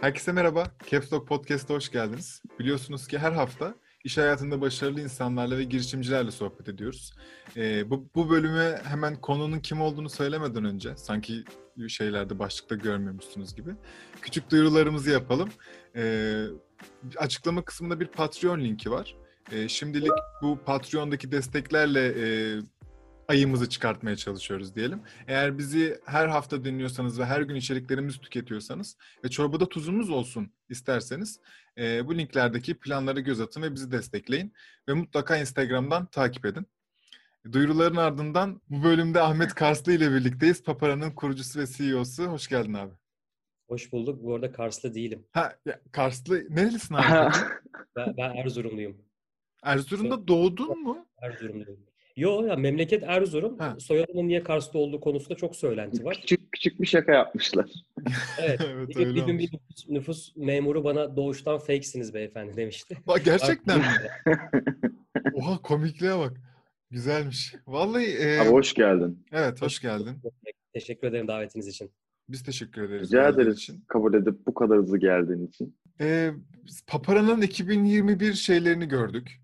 Herkese merhaba, Kepstok Podcast'a hoş geldiniz. Biliyorsunuz ki her hafta iş hayatında başarılı insanlarla ve girişimcilerle sohbet ediyoruz. Bu bölüme hemen konunun kim olduğunu söylemeden önce, sanki şeylerde, başlıkta görmemişsiniz gibi, küçük duyurularımızı yapalım. Açıklama kısmında bir Patreon linki var. Şimdilik bu Patreon'daki desteklerle ayımızı çıkartmaya çalışıyoruz diyelim. Eğer bizi her hafta dinliyorsanız ve her gün içeriklerimizi tüketiyorsanız ve çorbada tuzumuz olsun isterseniz bu linklerdeki planlara göz atın ve bizi destekleyin. Ve mutlaka Instagram'dan takip edin. Duyuruların ardından bu bölümde Ahmet Karslı ile birlikteyiz. Papara'nın kurucusu ve CEO'su. Hoş geldin abi. Hoş bulduk. Bu arada Karslı değilim. Karslı. Nerelisin abi? ben Erzurumluyum. Erzurum'da doğdun mu? Erzurumluyum. Yo, memleket Erzurum. Soyadının niye Karslı olduğu konusunda çok söylenti var. Küçük bir şaka yapmışlar. Evet. Bir gün bir nüfus memuru bana doğuştan fakesiniz beyefendi demişti. Bak, gerçekten mi? Oha, komikliğe bak. Güzelmiş. Vallahi. Abi hoş geldin. Evet, hoş geldin. Teşekkür ederim davetiniz için. Biz teşekkür ederiz. Rica ederiz kabul edip bu kadar hızlı geldiğin için. Papara'nın 2021 şeylerini gördük.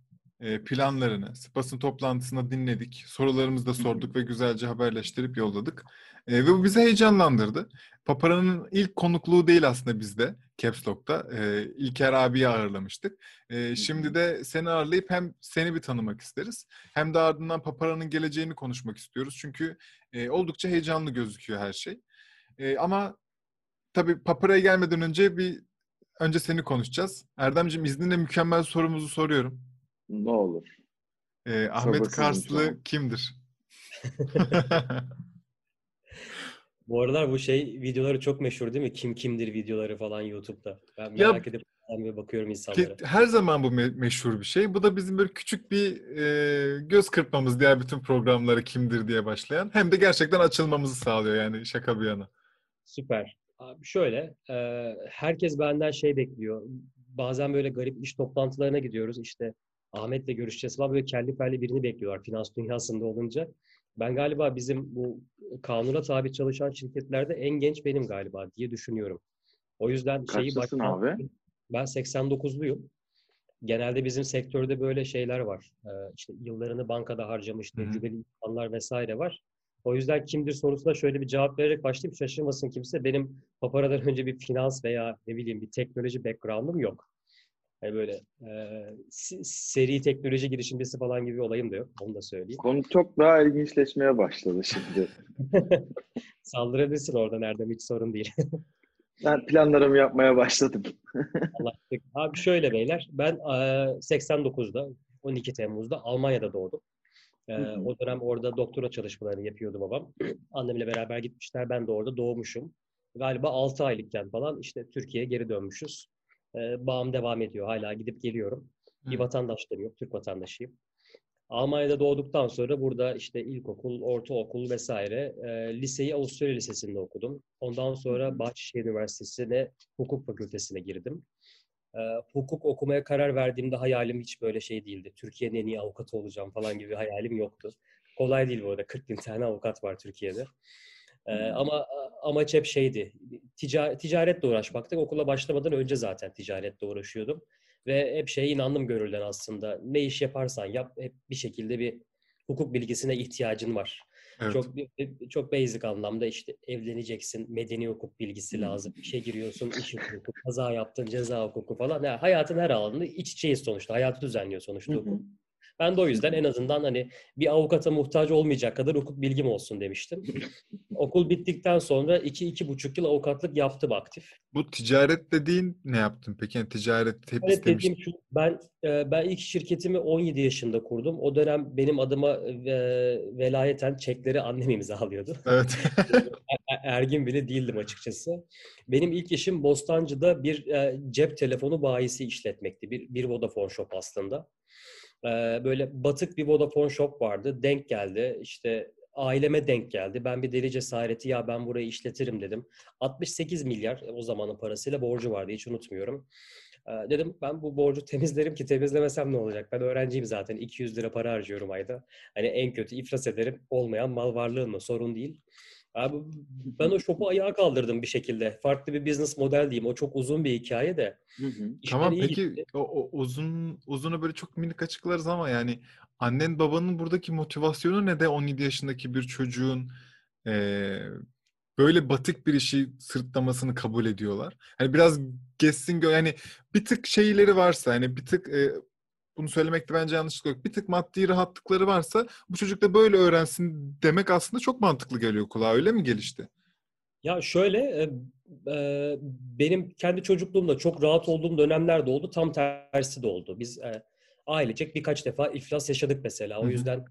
Planlarını, Spas'ın toplantısında dinledik. Sorularımızı da sorduk ve güzelce haberleştirip yolladık. Ve bu bizi heyecanlandırdı. Papara'nın ilk konukluğu değil aslında bizde, Caps Lock'ta. İlker abiyi ağırlamıştık. Şimdi de seni ağırlayıp hem seni bir tanımak isteriz, hem de ardından Papara'nın geleceğini konuşmak istiyoruz. Çünkü oldukça heyecanlı gözüküyor her şey. Ama tabii Papara'ya gelmeden önce önce seni konuşacağız. Erdemciğim, izninle mükemmel sorumuzu soruyorum. Ne olur. Ahmet Karslı kimdir? Bu aralar bu videoları çok meşhur değil mi? Kim kimdir videoları falan YouTube'da. Ben merak edip bakıyorum insanlara. Her zaman bu meşhur bir şey. Bu da bizim böyle küçük bir göz kırpmamız, diğer bütün programlara kimdir diye başlayan. Hem de gerçekten açılmamızı sağlıyor, yani şaka bir yana. Süper. Abi şöyle, herkes benden bekliyor. Bazen böyle garip iş toplantılarına gidiyoruz işte. Ahmet'le görüşeceğiz falan, böyle kelli felli birini bekliyorlar finans dünyasında olunca. Ben galiba bizim bu kanuna tabi çalışan şirketlerde en genç benim galiba diye düşünüyorum. O yüzden Kaçlısın abi? Ben 89'luyum. Genelde bizim sektörde böyle şeyler var. İşte yıllarını bankada harcamış, tecrübeli insanlar vesaire var. O yüzden kimdir sorusuna şöyle bir cevap vererek başlayıp şaşırmasın kimse. Benim Papara'dan önce bir finans veya bir teknoloji background'um yok. Yani böyle seri teknoloji girişimcisi falan gibi bir olayım da yok. Onu da söyleyeyim. Konu çok daha ilginçleşmeye başladı şimdi. Saldırabilirsin oradan Erdem, hiç sorun değil. Ben planlarımı yapmaya başladım. Abi şöyle beyler, ben 89'da, 12 Temmuz'da Almanya'da doğdum. O dönem orada doktora çalışmalarını yapıyordu babam. Annemle beraber gitmişler, ben de orada doğmuşum. Galiba 6 aylıkken falan işte Türkiye'ye geri dönmüşüz. Bağım devam ediyor. Hala gidip geliyorum. Bir vatandaşlığım yok. Türk vatandaşıyım. Almanya'da doğduktan sonra burada işte ilkokul, ortaokul vesaire. Liseyi Avusturya Lisesi'nde okudum. Ondan sonra Bahçeşehir Üniversitesi'ne hukuk fakültesine girdim. Hukuk okumaya karar verdiğimde hayalim hiç böyle değildi. Türkiye'nin en iyi avukatı olacağım falan gibi hayalim yoktu. Kolay değil bu arada. 40 bin tane avukat var Türkiye'de. Ama amaç hep ticaretle uğraşmaktı. Okula başlamadan önce zaten ticaretle uğraşıyordum. Ve hep inandım gönülden aslında. Ne iş yaparsan yap, hep bir şekilde bir hukuk bilgisine ihtiyacın var. Evet. Çok basic anlamda işte evleneceksin, medeni hukuk bilgisi lazım. İşe giriyorsun, iş hukuku, kaza yaptın, ceza hukuku falan. Yani hayatın her alanını iç içeyiz sonuçta. Hayatı düzenliyor sonuçta hukuk. Ben de o yüzden en azından bir avukata muhtaç olmayacak kadar hukuk bilgim olsun demiştim. Okul bittikten sonra 2-2,5 yıl avukatlık yaptım aktif. Bu ticaret dediğin ne yaptın peki? Yani ticaret hep istemiştim. Ben ilk şirketimi 17 yaşında kurdum. O dönem benim adıma velayeten çekleri annem imzalıyordu. Evet. Ergin bile değildim açıkçası. Benim ilk işim Bostancı'da bir cep telefonu bayisi işletmekti. Bir Vodafone Shop aslında. Böyle batık bir Vodafone Shop vardı. Denk geldi. İşte aileme denk geldi. Ben bir deli cesareti ben burayı işletirim dedim. 68 milyar o zamanın parasıyla borcu vardı. Hiç unutmuyorum. Dedim ben bu borcu temizlerim ki temizlemesem ne olacak? Ben öğrenciyim zaten. 200 lira para harcıyorum ayda. En kötü iflas ederim. Olmayan mal varlığım mı? Sorun değil. Abi ben o shop'u ayağa kaldırdım bir şekilde. Farklı bir business model diyeyim. O çok uzun bir hikaye de. Tamam peki uzunu böyle çok minik açıklarız ama yani annen babanın buradaki motivasyonu ne de 17 yaşındaki bir çocuğun böyle batık bir işi sırtlamasını kabul ediyorlar. Hani biraz geçsin yani bir tık şeyleri varsa hani bir tık bunu söylemek de bence yanlışlık yok. Bir tık maddi rahatlıkları varsa bu çocuk da böyle öğrensin demek aslında çok mantıklı geliyor kulağa. Öyle mi gelişti? Ya şöyle benim kendi çocukluğumda çok rahat olduğum dönemler de oldu. Tam tersi de oldu. Biz ailecek birkaç defa iflas yaşadık mesela. O yüzden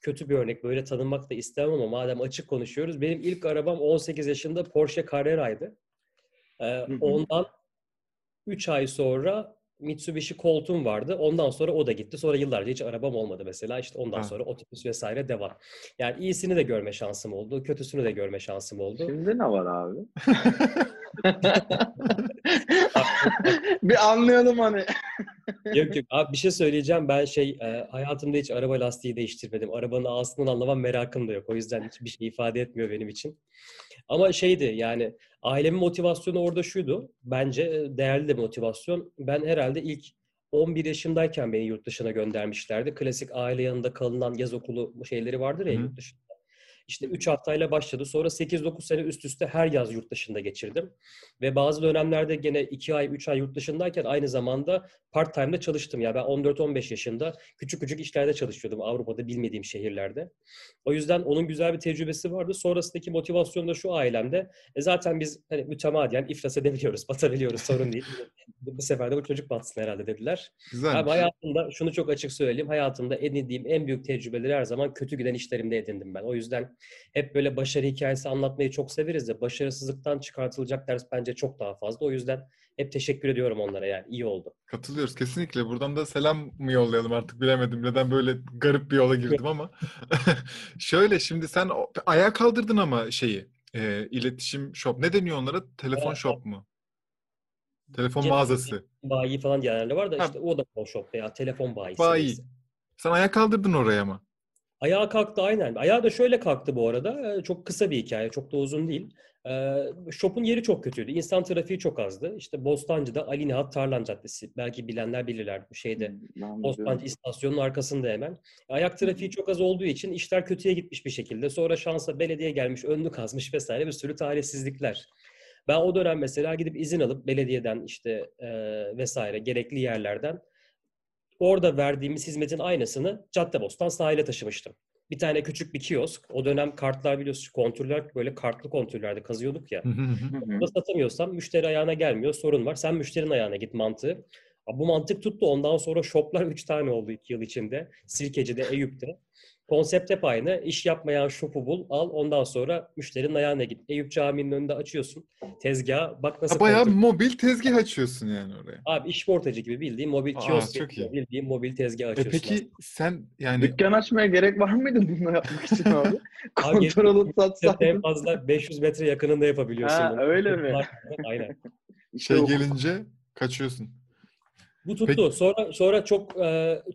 kötü bir örnek. Böyle tanınmak da istemem ama madem açık konuşuyoruz. Benim ilk arabam 18 yaşında Porsche Carrera'ydı. Ondan 3 ay sonra Mitsubishi Colt'um vardı. Ondan sonra o da gitti. Sonra yıllarca hiç arabam olmadı mesela. İşte ondan sonra otobüs vesaire devam. Yani iyisini de görme şansım oldu. Kötüsünü de görme şansım oldu. Şimdi ne var abi? Bir anlayalım hani. Yok yok. Abi bir şey söyleyeceğim. Ben hayatımda hiç araba lastiği değiştirmedim. Arabanın ağasından anlamam merakım da yok. O yüzden hiçbir şey ifade etmiyor benim için. Ama yani ailemin motivasyonu orada şuydu. Bence değerli de motivasyon. Ben herhalde ilk 11 yaşındayken beni yurt dışına göndermişlerdi. Klasik aile yanında kalınan yaz okulu şeyleri vardır ya yurt dışında. İşte 3 haftayla başladı. Sonra 8-9 sene üst üste her yaz yurt dışında geçirdim. Ve bazı dönemlerde gene 2 ay, 3 ay yurt dışındayken aynı zamanda part time'da çalıştım. Ya ben 14-15 yaşında küçük küçük işlerde çalışıyordum Avrupa'da bilmediğim şehirlerde. O yüzden onun güzel bir tecrübesi vardı. Sonrasındaki motivasyon da şu ailemde. Zaten biz hani mütemadiyen iflas edebiliyoruz, batabiliyoruz sorun değil. Bu sefer de bu çocuk batsın herhalde dediler. Güzel. Abi hayatımda şunu çok açık söyleyeyim. Hayatımda edindiğim en büyük tecrübeleri her zaman kötü giden işlerimde edindim ben. O yüzden hep böyle başarı hikayesi anlatmayı çok severiz de başarısızlıktan çıkartılacak ders bence çok daha fazla. O yüzden hep teşekkür ediyorum onlara yani. İyi oldu. Katılıyoruz kesinlikle. Buradan da selam mı yollayalım artık bilemedim. Neden böyle garip bir yola girdim ama. Şimdi sen ayağa kaldırdın ama iletişim shop. Ne deniyor onlara? Telefon shop mu? Telefon Cenap mağazası. Bayi falan diyenler var da Vodafone Shop veya telefon bayisi. Bayi. Sen ayağa kaldırdın oraya mı? Ayağa kalktı aynen. Ayağı da şöyle kalktı bu arada. Çok kısa bir hikaye. Çok da uzun değil. Shop'un yeri çok kötüydü. İnsan trafiği çok azdı. İşte Bostancı'da Ali Nihat Tarlan Caddesi. Belki bilenler bilirler bu Bostancı istasyonunun arkasında hemen. Ayak trafiği çok az olduğu için işler kötüye gitmiş bir şekilde. Sonra şansa belediye gelmiş, önünü kazmış vesaire bir sürü talihsizlikler. Ben o dönem mesela gidip izin alıp belediyeden vesaire gerekli yerlerden orada verdiğimiz hizmetin aynısını Caddebostan sahile taşımıştım. Bir tane küçük bir kiosk. O dönem kartlar biliyorsunuz kontürler böyle kartlı kontürlerde kazıyorduk ya. Orada satamıyorsam müşteri ayağına gelmiyor sorun var. Sen müşterinin ayağına git mantığı. Bu mantık tuttu. Ondan sonra shoplar 3 tane oldu 2 yıl içinde. Sirkeci'de, Eyüp'te. Konsept hep aynı. İş yapmayan shop'u bul, al. Ondan sonra müşterinin ayağına git. Eyüp Camii'nin önünde açıyorsun tezgahı. Bak nasıl bayağı mobil tezgah açıyorsun yani oraya. Abi işportacı gibi bildiğin mobil kiosk gibi bildiğin mobil tezgah açıyorsun. Peki aslında. Sen yani... Dükkan açmaya gerek var mıydı bunu yapmak için abi? Kontrol alıp satsan. En fazla 500 metre yakınında yapabiliyorsun. Öyle mi? Aynen. Gelince kaçıyorsun. Bu tuttu. Peki. Sonra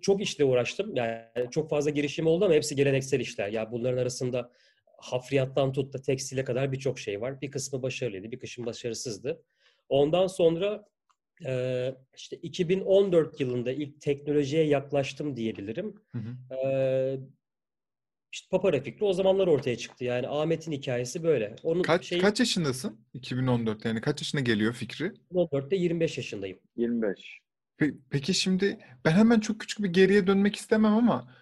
çok işle uğraştım. Yani çok fazla girişim oldu ama hepsi geleneksel işler. Ya bunların arasında hafriyattan tut da tekstile kadar birçok şey var. Bir kısmı başarılıydı, bir kısmı başarısızdı. Ondan sonra 2014 yılında ilk teknolojiye yaklaştım diyebilirim. Papara fikri o zamanlar ortaya çıktı. Yani Ahmet'in hikayesi böyle. Onun kaç yaşındasın? 2014 yani kaç yaşına geliyor fikri? 2014'te 25 yaşındayım. 25. Peki şimdi ben hemen çok küçük bir geriye dönmek istemem ama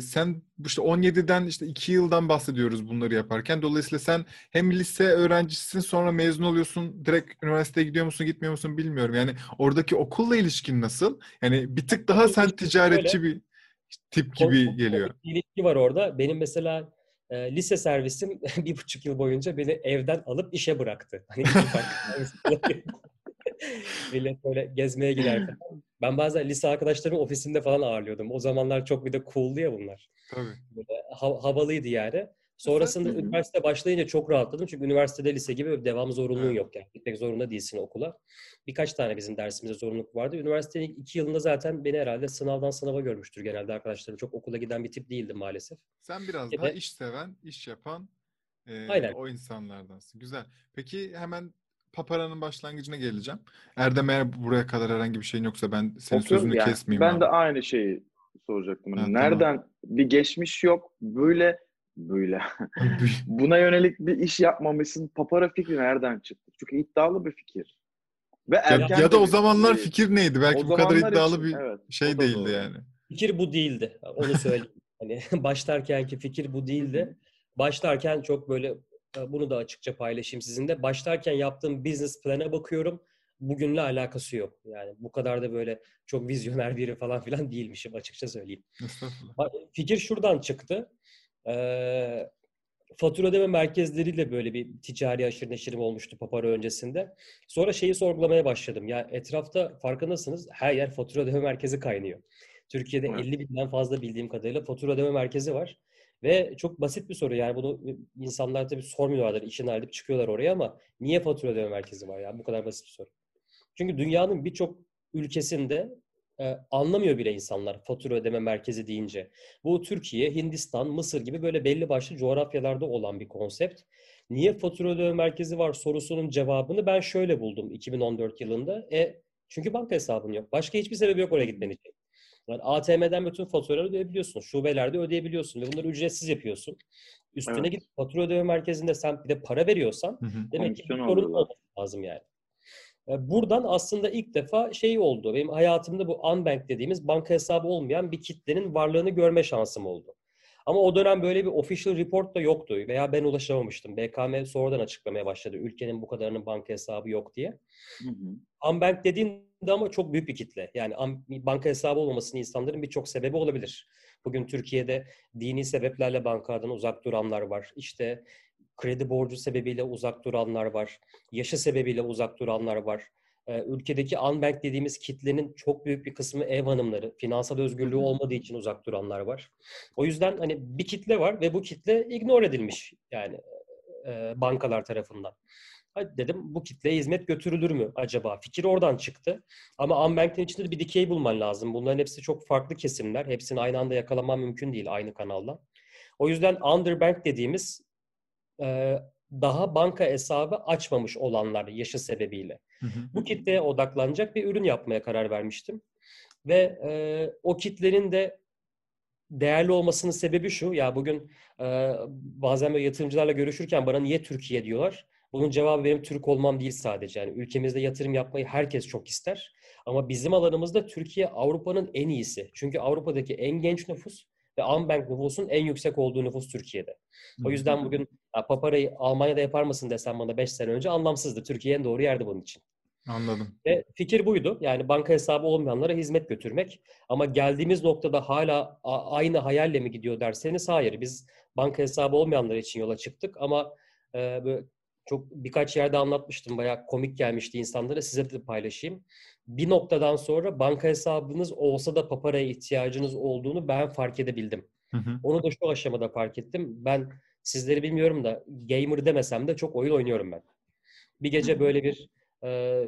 sen 17'den 2 yıldan bahsediyoruz bunları yaparken. Dolayısıyla sen hem lise öğrencisisin sonra mezun oluyorsun. Direkt üniversiteye gidiyor musun gitmiyor musun bilmiyorum. Yani oradaki okulla ilişkin nasıl? Yani bir tık daha sen ticaretçi bir tip gibi geliyor. Bir ilişki var orada. Benim mesela lise servisim 1,5 yıl boyunca beni evden alıp işe bıraktı. Hani millet böyle gezmeye giderken. Ben bazen lise arkadaşlarımın ofisinde falan ağırlıyordum. O zamanlar çok bir de cool'du ya bunlar. Tabii. Böyle havalıydı yani. Sonrasında üniversite başlayınca çok rahatladım. Çünkü üniversitede lise gibi devam zorunluluğun yok. Yani gitmek zorunda değilsin okula. Birkaç tane bizim dersimizde zorunluluk vardı. Üniversitenin 2 yılında zaten beni herhalde sınavdan sınava görmüştür genelde arkadaşlarım. Çok okula giden bir tip değildim maalesef. Sen biraz daha iş seven, iş yapan o insanlardansın. Güzel. Peki hemen Papara'nın başlangıcına geleceğim. Erdem, eğer buraya kadar herhangi bir şeyin yoksa ben senin sözünü kesmeyeyim. Ben de aynı şeyi soracaktım. Ha, nereden? Tamam. Bir geçmiş yok. Böyle. Buna yönelik bir iş yapmamışsın. Papara fikri nereden çıktı? Çünkü iddialı bir fikir. Ve ya da o zamanlar fikir neydi? Belki bu kadar iddialı için, şey değildi yani. Fikir bu değildi. Onu söyleyeyim. Hani başlarkenki fikir bu değildi. Başlarken çok böyle, bunu da açıkça paylaşayım sizinle. Başlarken yaptığım business plan'a bakıyorum. Bugünle alakası yok. Yani bu kadar da böyle çok vizyoner biri falan filan değilmişim, açıkça söyleyeyim. Fikir şuradan çıktı. Fatura ödeme merkezleriyle böyle bir ticari aşırı neşirim olmuştu Papara öncesinde. Sonra şeyi sorgulamaya başladım. Ya etrafta farkındasınız, her yer fatura ödeme merkezi kaynıyor. Türkiye'de 50 binden fazla bildiğim kadarıyla fatura ödeme merkezi var. Ve çok basit bir soru, yani bunu insanlar tabii sormuyorlar, işini halledip çıkıyorlar oraya, ama niye fatura ödeme merkezi var ya? Bu kadar basit bir soru. Çünkü dünyanın birçok ülkesinde anlamıyor bile insanlar fatura ödeme merkezi deyince. Bu Türkiye, Hindistan, Mısır gibi böyle belli başlı coğrafyalarda olan bir konsept. Niye fatura ödeme merkezi var sorusunun cevabını ben şöyle buldum 2014 yılında. Çünkü banka hesabın yok. Başka hiçbir sebebi yok oraya gitmen için. Yani ATM'den bütün faturaları ödeyebiliyorsun. Şubelerde ödeyebiliyorsun ve bunları ücretsiz yapıyorsun. Üstüne gidip fatura ödeme merkezinde sen bir de para veriyorsan demek ki bir sorun olması lazım yani. Buradan aslında ilk defa şey oldu. Benim hayatımda bu unbank dediğimiz banka hesabı olmayan bir kitlenin varlığını görme şansım oldu. Ama o dönem böyle bir official report da yoktu veya ben ulaşamamıştım. BKM sonradan açıklamaya başladı. Ülkenin bu kadarının banka hesabı yok diye. Unbank dediğinde ama çok büyük bir kitle. Yani banka hesabı olmamasının insanların birçok sebebi olabilir. Bugün Türkiye'de dini sebeplerle bankadan uzak duranlar var. İşte kredi borcu sebebiyle uzak duranlar var. Yaşı sebebiyle uzak duranlar var. Ülkedeki unbank dediğimiz kitlenin çok büyük bir kısmı ev hanımları. Finansal özgürlüğü olmadığı için uzak duranlar var. O yüzden hani bir kitle var ve bu kitle ignore edilmiş yani bankalar tarafından. Hadi dedim, bu kitleye hizmet götürülür mü acaba? Fikir oradan çıktı. Ama unbank'in içinde de bir dikey bulman lazım. Bunların hepsi çok farklı kesimler. Hepsini aynı anda yakalaman mümkün değil aynı kanaldan. O yüzden underbank dediğimiz daha banka hesabı açmamış olanlar yaşı sebebiyle. Bu kitleye odaklanacak bir ürün yapmaya karar vermiştim. Ve o kitlenin de değerli olmasının sebebi şu. Ya bugün bazen böyle yatırımcılarla görüşürken bana niye Türkiye diyorlar. Bunun cevabı benim Türk olmam değil sadece. Yani ülkemizde yatırım yapmayı herkes çok ister. Ama bizim alanımızda Türkiye Avrupa'nın en iyisi. Çünkü Avrupa'daki en genç nüfus ve unbank nüfusun en yüksek olduğu nüfus Türkiye'de. O yüzden bugün Papara'yı Almanya'da yapar mısın desem bana 5 sene önce anlamsızdı. Türkiye'nin doğru yerdi bunun için. Anladım. Ve fikir buydu. Yani banka hesabı olmayanlara hizmet götürmek. Ama geldiğimiz noktada hala aynı hayalle mi gidiyor derseniz hayır. Biz banka hesabı olmayanlar için yola çıktık ama böyle çok birkaç yerde anlatmıştım. Bayağı komik gelmişti insanlara. Size de paylaşayım. Bir noktadan sonra banka hesabınız olsa da Papara'ya ihtiyacınız olduğunu ben fark edebildim. Onu da şu aşamada fark ettim. Ben sizleri bilmiyorum da gamer demesem de çok oyun oynuyorum ben. Bir gece böyle bir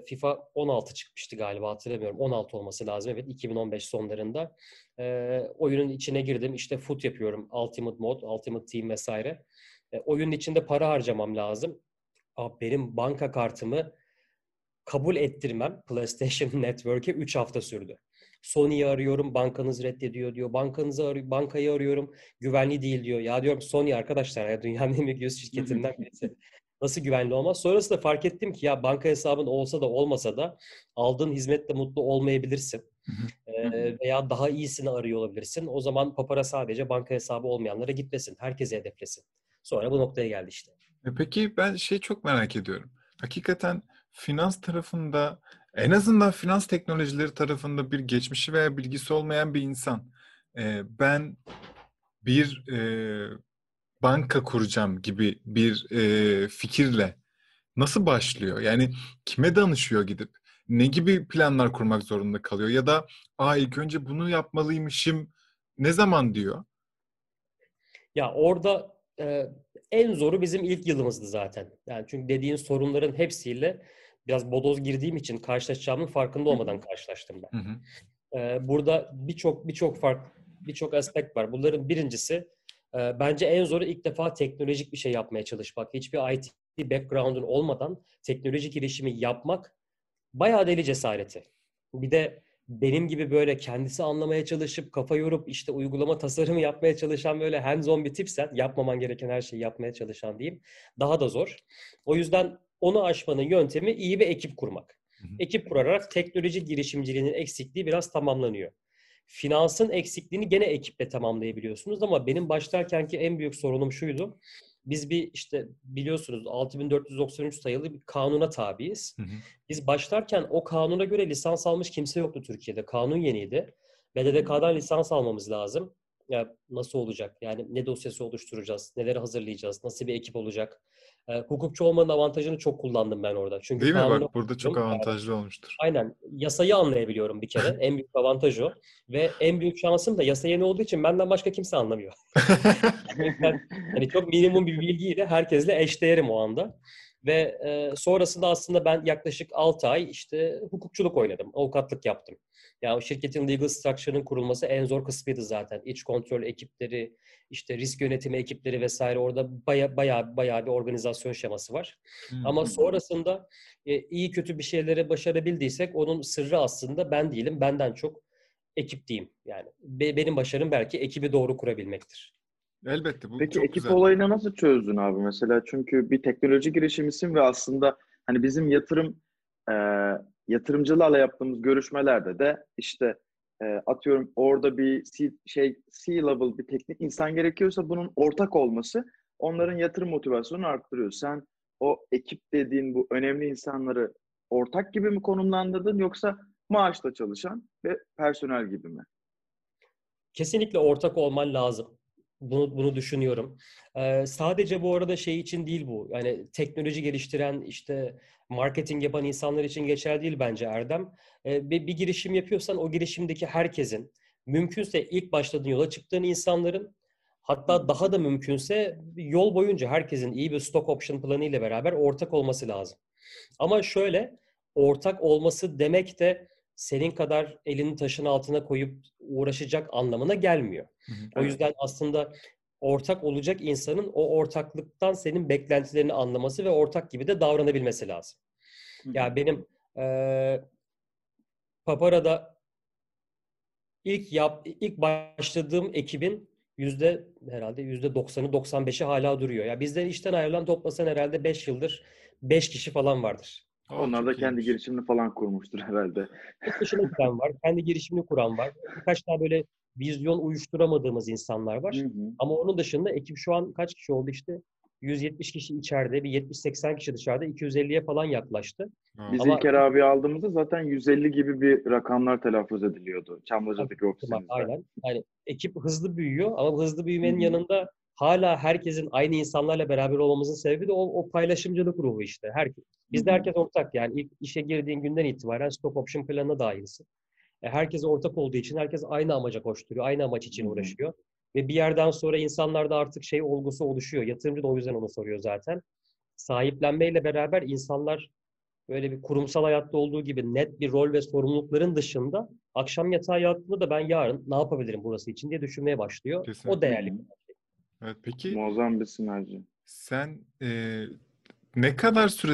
FIFA 16 çıkmıştı galiba, hatırlamıyorum. 16 olması lazım. Evet, 2015 sonlarında. Oyunun içine girdim. İşte foot yapıyorum. Ultimate Mode, Ultimate Team vesaire. Oyunun içinde para harcamam lazım. Benim banka kartımı kabul ettirmem PlayStation Network'e 3 hafta sürdü. Sony'yi arıyorum, bankanız reddediyor diyor. Bankayı arıyorum, güvenli değil diyor. Ya diyorum Sony arkadaşlar, ya dünyanın en büyük 100 şirketinden birisi. Nasıl güvenli olmaz? Sonrasında fark ettim ki ya banka hesabın olsa da olmasa da aldığın hizmetle mutlu olmayabilirsin. Veya daha iyisini arıyor olabilirsin. O zaman Papara sadece banka hesabı olmayanlara gitmesin. Herkese hedeflesin. Sonra bu noktaya geldi işte. Peki ben çok merak ediyorum. Hakikaten finans tarafında, en azından finans teknolojileri tarafında bir geçmişi veya bilgisi olmayan bir insan ben bir banka kuracağım gibi bir fikirle nasıl başlıyor? Yani kime danışıyor gidip? Ne gibi planlar kurmak zorunda kalıyor? Ya da ilk önce bunu yapmalıymışım ne zaman diyor? Ya orada en zoru bizim ilk yılımızdı zaten. Yani çünkü dediğin sorunların hepsiyle biraz bodoz girdiğim için karşılaşacağımın farkında olmadan karşılaştım ben. Hı hı. Burada birçok aspekt var. Bunların birincisi bence en zoru ilk defa teknolojik bir şey yapmaya çalışmak. Hiçbir IT background'un olmadan teknolojik girişimi yapmak bayağı deli cesareti. Bir de benim gibi böyle kendisi anlamaya çalışıp kafa yorup işte uygulama tasarımı yapmaya çalışan böyle hands-on bir tipsen, yapmaman gereken her şeyi yapmaya çalışan diyeyim, daha da zor. O yüzden onu aşmanın yöntemi iyi bir ekip kurmak. Hı hı. Ekip kurarak teknoloji girişimciliğinin eksikliği biraz tamamlanıyor. Finansın eksikliğini gene ekiple tamamlayabiliyorsunuz ama benim başlarkenki en büyük sorunum şuydu. Biz bir işte biliyorsunuz 6493 sayılı bir kanuna tabiiz. Hı hı. Biz başlarken o kanuna göre lisans almış kimse yoktu Türkiye'de. Kanun yeniydi. BDDK'dan lisans almamız lazım. Ya nasıl olacak? Yani ne dosyası oluşturacağız? Neleri hazırlayacağız? Nasıl bir ekip olacak? Hukukçu olmanın avantajını çok kullandım ben orada. Çünkü değil mi? Bak burada çok avantajlı olmuştur. Aynen. Yasayı anlayabiliyorum bir kere. En büyük avantaj o. Ve en büyük şansım da yasa yeni olduğu için benden başka kimse anlamıyor. Yani çok minimum bir bilgiyle herkesle eşdeğerim o anda. Ve sonrasında aslında ben yaklaşık 6 ay işte hukukçuluk oynadım. Avukatlık yaptım. Yani o şirketin legal structure'ının kurulması en zor kısmıydı zaten. İç kontrol ekipleri, işte risk yönetimi ekipleri vesaire, orada bayağı bir organizasyon şeması var. Hmm. Ama sonrasında iyi kötü bir şeyleri başarabildiysek onun sırrı aslında ben değilim, benden çok ekip diyeyim. Yani benim başarım belki ekibi doğru kurabilmektir. Elbette bu. Peki çok ekip güzel. Olayını nasıl çözdün abi mesela? Çünkü bir teknoloji girişimisin ve aslında hani bizim yatırımcılarla yaptığımız görüşmelerde de işte atıyorum orada bir C-level bir teknik insan gerekiyorsa bunun ortak olması onların yatırım motivasyonunu arttırıyor. Sen o ekip dediğin bu önemli insanları ortak gibi mi konumlandırdın yoksa maaşla çalışan ve personel gibi mi? Kesinlikle ortak olman lazım. Bunu düşünüyorum. Sadece bu arada şey için değil bu. Yani teknoloji geliştiren, işte marketing yapan insanlar için geçerli değil bence Erdem. Bir girişim yapıyorsan o girişimdeki herkesin, mümkünse ilk başladığın yola çıktığın insanların, hatta daha da mümkünse yol boyunca herkesin iyi bir stock option planı ile beraber ortak olması lazım. Ama şöyle, ortak olması demek de senin kadar elini taşın altına koyup uğraşacak anlamına gelmiyor. Hı hı. O yüzden aslında ortak olacak insanın o ortaklıktan senin beklentilerini anlaması ve ortak gibi de davranabilmesi lazım. Hı hı. Ya benim Papara'da ilk başladığım ekibin %90'ı 95'i hala duruyor. Ya bizden işten ayrılan toplasan herhalde 5 yıldır 5 kişi falan vardır. Onlar da kendi girişimini falan kurmuştur herhalde. Kendi girişimini kuran var. Birkaç tane böyle vizyon uyuşturamadığımız insanlar var. Hı hı. Ama onun dışında ekip şu an kaç kişi oldu işte? 170 kişi içeride, bir 70-80 kişi dışarıda, 250'ye falan yaklaştı. Biz İlker abi aldığımızda zaten 150 gibi bir rakamlar telaffuz ediliyordu. Çamlıca'daki ofisimizde. Aynen. Yani ekip hızlı büyüyor ama hızlı büyümenin yanında hala herkesin aynı insanlarla beraber olmamızın sebebi de o paylaşımcılık ruhu işte. Bizde herkes ortak, yani ilk işe girdiğin günden itibaren stock option planına dahilsin. Herkes ortak olduğu için herkes aynı amaca koşturuyor, aynı amaç için uğraşıyor. Ve bir yerden sonra insanlarda artık şey olgusu oluşuyor. Yatırımcı da o yüzden onu soruyor zaten. Sahiplenmeyle beraber insanlar böyle bir kurumsal hayatta olduğu gibi net bir rol ve sorumlulukların dışında akşam yatağa yattığında da ben yarın ne yapabilirim burası için diye düşünmeye başlıyor. Kesinlikle. O değerli. Evet, peki. Muazzam bir sinerji. Sen ne kadar süre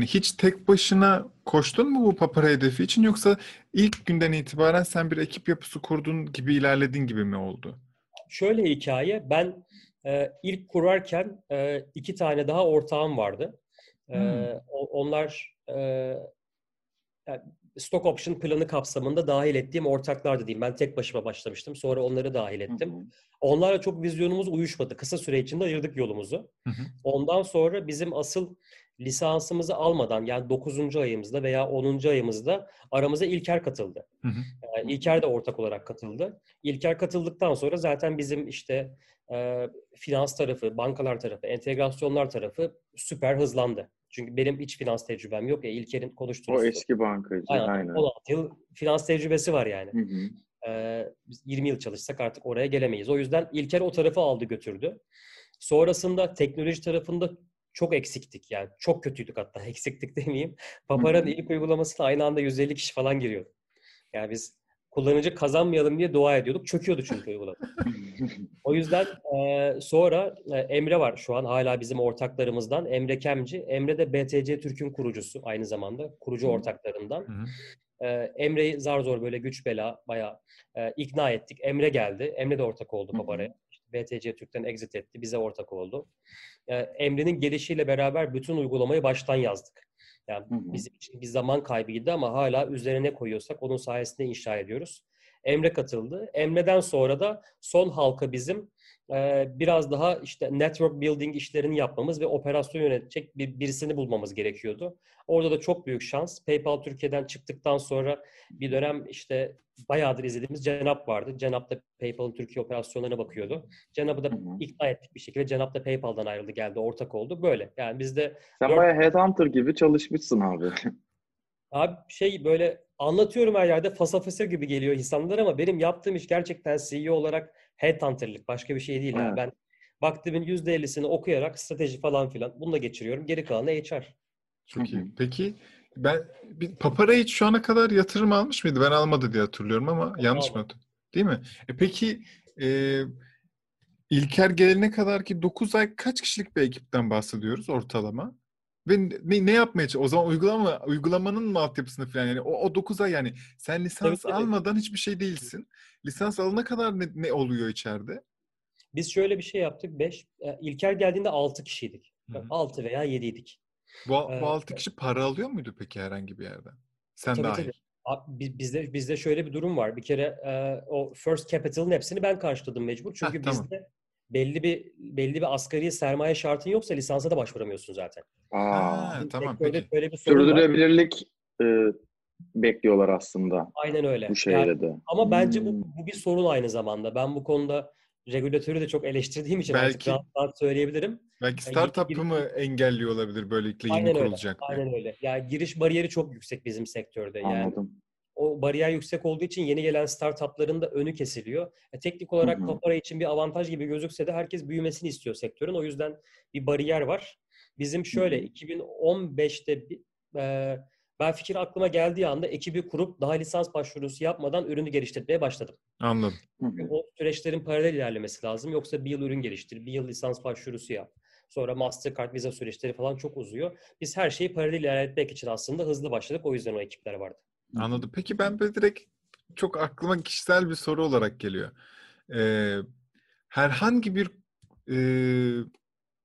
hiç tek başına koştun mu bu Papara hedefi için, yoksa ilk günden itibaren sen bir ekip yapısı kurdun gibi ilerledin gibi mi oldu? Şöyle hikaye, ben ilk kurarken 2 tane daha ortağım vardı. Onlar yani stock option planı kapsamında dahil ettiğim ortaklardı diyeyim. Ben tek başıma başlamıştım. Sonra onları dahil ettim. Hı hı. Onlarla çok vizyonumuz uyuşmadı. Kısa süre içinde ayırdık yolumuzu. Hı hı. Ondan sonra bizim asıl lisansımızı almadan, yani 9. ayımızda veya 10. ayımızda aramıza İlker katıldı. Hı hı. İlker de ortak olarak katıldı. İlker katıldıktan sonra zaten bizim işte finans tarafı, bankalar tarafı, entegrasyonlar tarafı süper hızlandı. Çünkü benim hiç finans tecrübem yok. İlker'in konuştuğu... O eski bankacı. Aynen. 16 yıl finans tecrübesi var yani. Hı hı. Biz 20 yıl çalışsak artık oraya gelemeyiz. O yüzden İlker o tarafı aldı götürdü. Sonrasında teknoloji tarafında çok eksiktik. Yani çok kötüydük hatta. Eksiktik demeyeyim. Papara'nın ilk uygulamasına aynı anda 150 kişi falan giriyordu. Yani biz kullanıcı kazanmayalım diye dua ediyorduk. Çöküyordu çünkü uygulama. O yüzden sonra Emre var şu an hala bizim ortaklarımızdan. Emre Kemci. Emre de BTC Türk'ün kurucusu aynı zamanda. Kurucu ortaklarından. Emre'yi zar zor böyle güç bela bayağı ikna ettik. Emre geldi. Emre de ortak oldu Papara'ya. BTC Türk'ten exit etti. Bize ortak oldu. Emre'nin gelişiyle beraber bütün uygulamayı baştan yazdık. Yani bizim için bir zaman kaybıydı ama hala üzerine koyuyorsak onun sayesinde inşa ediyoruz. Emre katıldı. Emre'den sonra da son halka bizim biraz daha işte network building işlerini yapmamız ve operasyon yönetecek birisini bulmamız gerekiyordu. Orada da çok büyük şans. PayPal Türkiye'den çıktıktan sonra bir dönem işte bayağıdır izlediğimiz Cenap vardı. Cenap da PayPal'ın Türkiye operasyonlarına bakıyordu. Cenap'ı da ikna ettik bir şekilde. Cenap da PayPal'dan ayrıldı, geldi, ortak oldu. Böyle. Yani bizde sen bayağı headhunter gibi çalışmışsın abi. Abi şey böyle anlatıyorum her yerde fasafasa gibi geliyor insanlar ama benim yaptığım iş gerçekten CEO olarak headhunter'lık. Başka bir şey değil. Yani. Ben vaktimin %50'sini okuyarak strateji falan filan bununla geçiriyorum. Geri kalanı HR. Çok iyi. Peki Papara hiç şu ana kadar yatırım almış mıydı? Ben almadı diye hatırlıyorum ama yanlış mı? Değil mi? Peki İlker gelene kadar ki 9 ay kaç kişilik bir ekipten bahsediyoruz ortalama? Ve ne yapmaya çalışıyor? O zaman uygulamanın mı altyapısını falan yani o 9 ay yani sen lisans almadan hiçbir şey değilsin. Lisans alana kadar ne oluyor içeride? Biz şöyle bir şey yaptık. İlker geldiğinde 6 kişiydik. 6 veya 7'ydik. Bu 6 kişi para alıyor muydu peki herhangi bir yerden? Sen tabii, dahil. Tabii. Bizde şöyle bir durum var. Bir kere o First Capital'ın hepsini ben karşıladım mecbur. Çünkü bizde belli bir asgari sermaye şartın yoksa lisansa da başvuramıyorsun zaten. Tamam. Böyle bir sürdürülebilirlik bekliyorlar aslında. Aynen öyle. Bu şeyde yani, de. Ama bence bu bir sorun aynı zamanda. Ben bu konuda regülatörü de çok eleştirdiğim için belki, artık rahat söyleyebilirim. Belki startup'ı mı engelliyor olabilir böylelikle yeni kurulacak? Aynen öyle. Yani giriş bariyeri çok yüksek bizim sektörde. Anladım. Yani o bariyer yüksek olduğu için yeni gelen startup'ların da önü kesiliyor. Teknik olarak Papara için bir avantaj gibi gözükse de herkes büyümesini istiyor sektörün. O yüzden bir bariyer var. Bizim şöyle 2015'te ben fikir aklıma geldiği anda ekibi kurup daha lisans başvurusu yapmadan ürünü geliştirmeye başladım. Anladım. O süreçlerin paralel ilerlemesi lazım. Yoksa bir yıl ürün geliştir, bir yıl lisans başvurusu yap. Sonra Mastercard, Visa süreçleri falan çok uzuyor. Biz her şeyi paralel ilerletmek için aslında hızlı başladık. O yüzden o ekipler vardı. Anladım. Peki ben böyle direkt çok aklıma kişisel bir soru olarak geliyor. Herhangi bir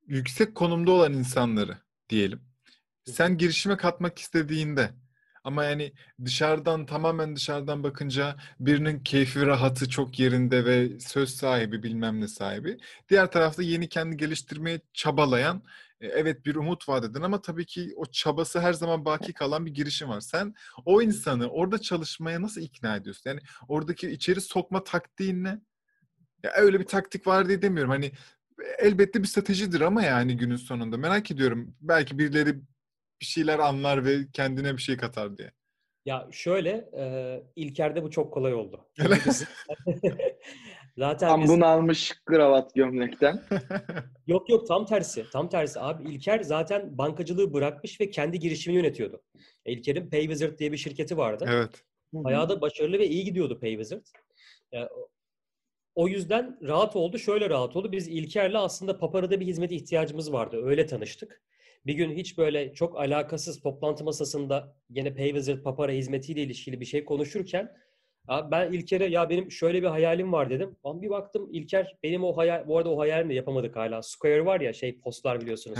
yüksek konumda olan insanları diyelim. Sen girişime katmak istediğinde ama yani tamamen dışarıdan bakınca birinin keyfi rahatı çok yerinde ve söz sahibi bilmem ne sahibi. Diğer tarafta yeni kendi geliştirmeye çabalayan evet bir umut vaat eden ama tabii ki o çabası her zaman baki kalan bir girişim var. Sen o insanı orada çalışmaya nasıl ikna ediyorsun? Yani oradaki içeri sokma taktiğin ne? Ya öyle bir taktik var diye demiyorum. Hani elbette bir stratejidir ama yani günün sonunda merak ediyorum. Belki birileri bir şeyler anlar ve kendine bir şey katar diye. Ya şöyle İlker'de bu çok kolay oldu. Zaten tam bunu almış kravat gömlekten. Yok tam tersi abi. İlker zaten bankacılığı bırakmış ve kendi girişimini yönetiyordu. İlker'in PayWizard diye bir şirketi vardı. Evet. Bayağı da başarılı ve iyi gidiyordu PayWizard. Yani, o yüzden rahat oldu. Biz İlker'le aslında Papara'da bir hizmete ihtiyacımız vardı. Öyle tanıştık. Bir gün hiç böyle çok alakasız toplantı masasında yine PayWizard Papara hizmetiyle ilişkili bir şey konuşurken ben İlker'e ya benim şöyle bir hayalim var dedim. Ben bir baktım İlker benim o hayal, bu arada o hayalimi de yapamadık hala. Square var ya postlar biliyorsunuz.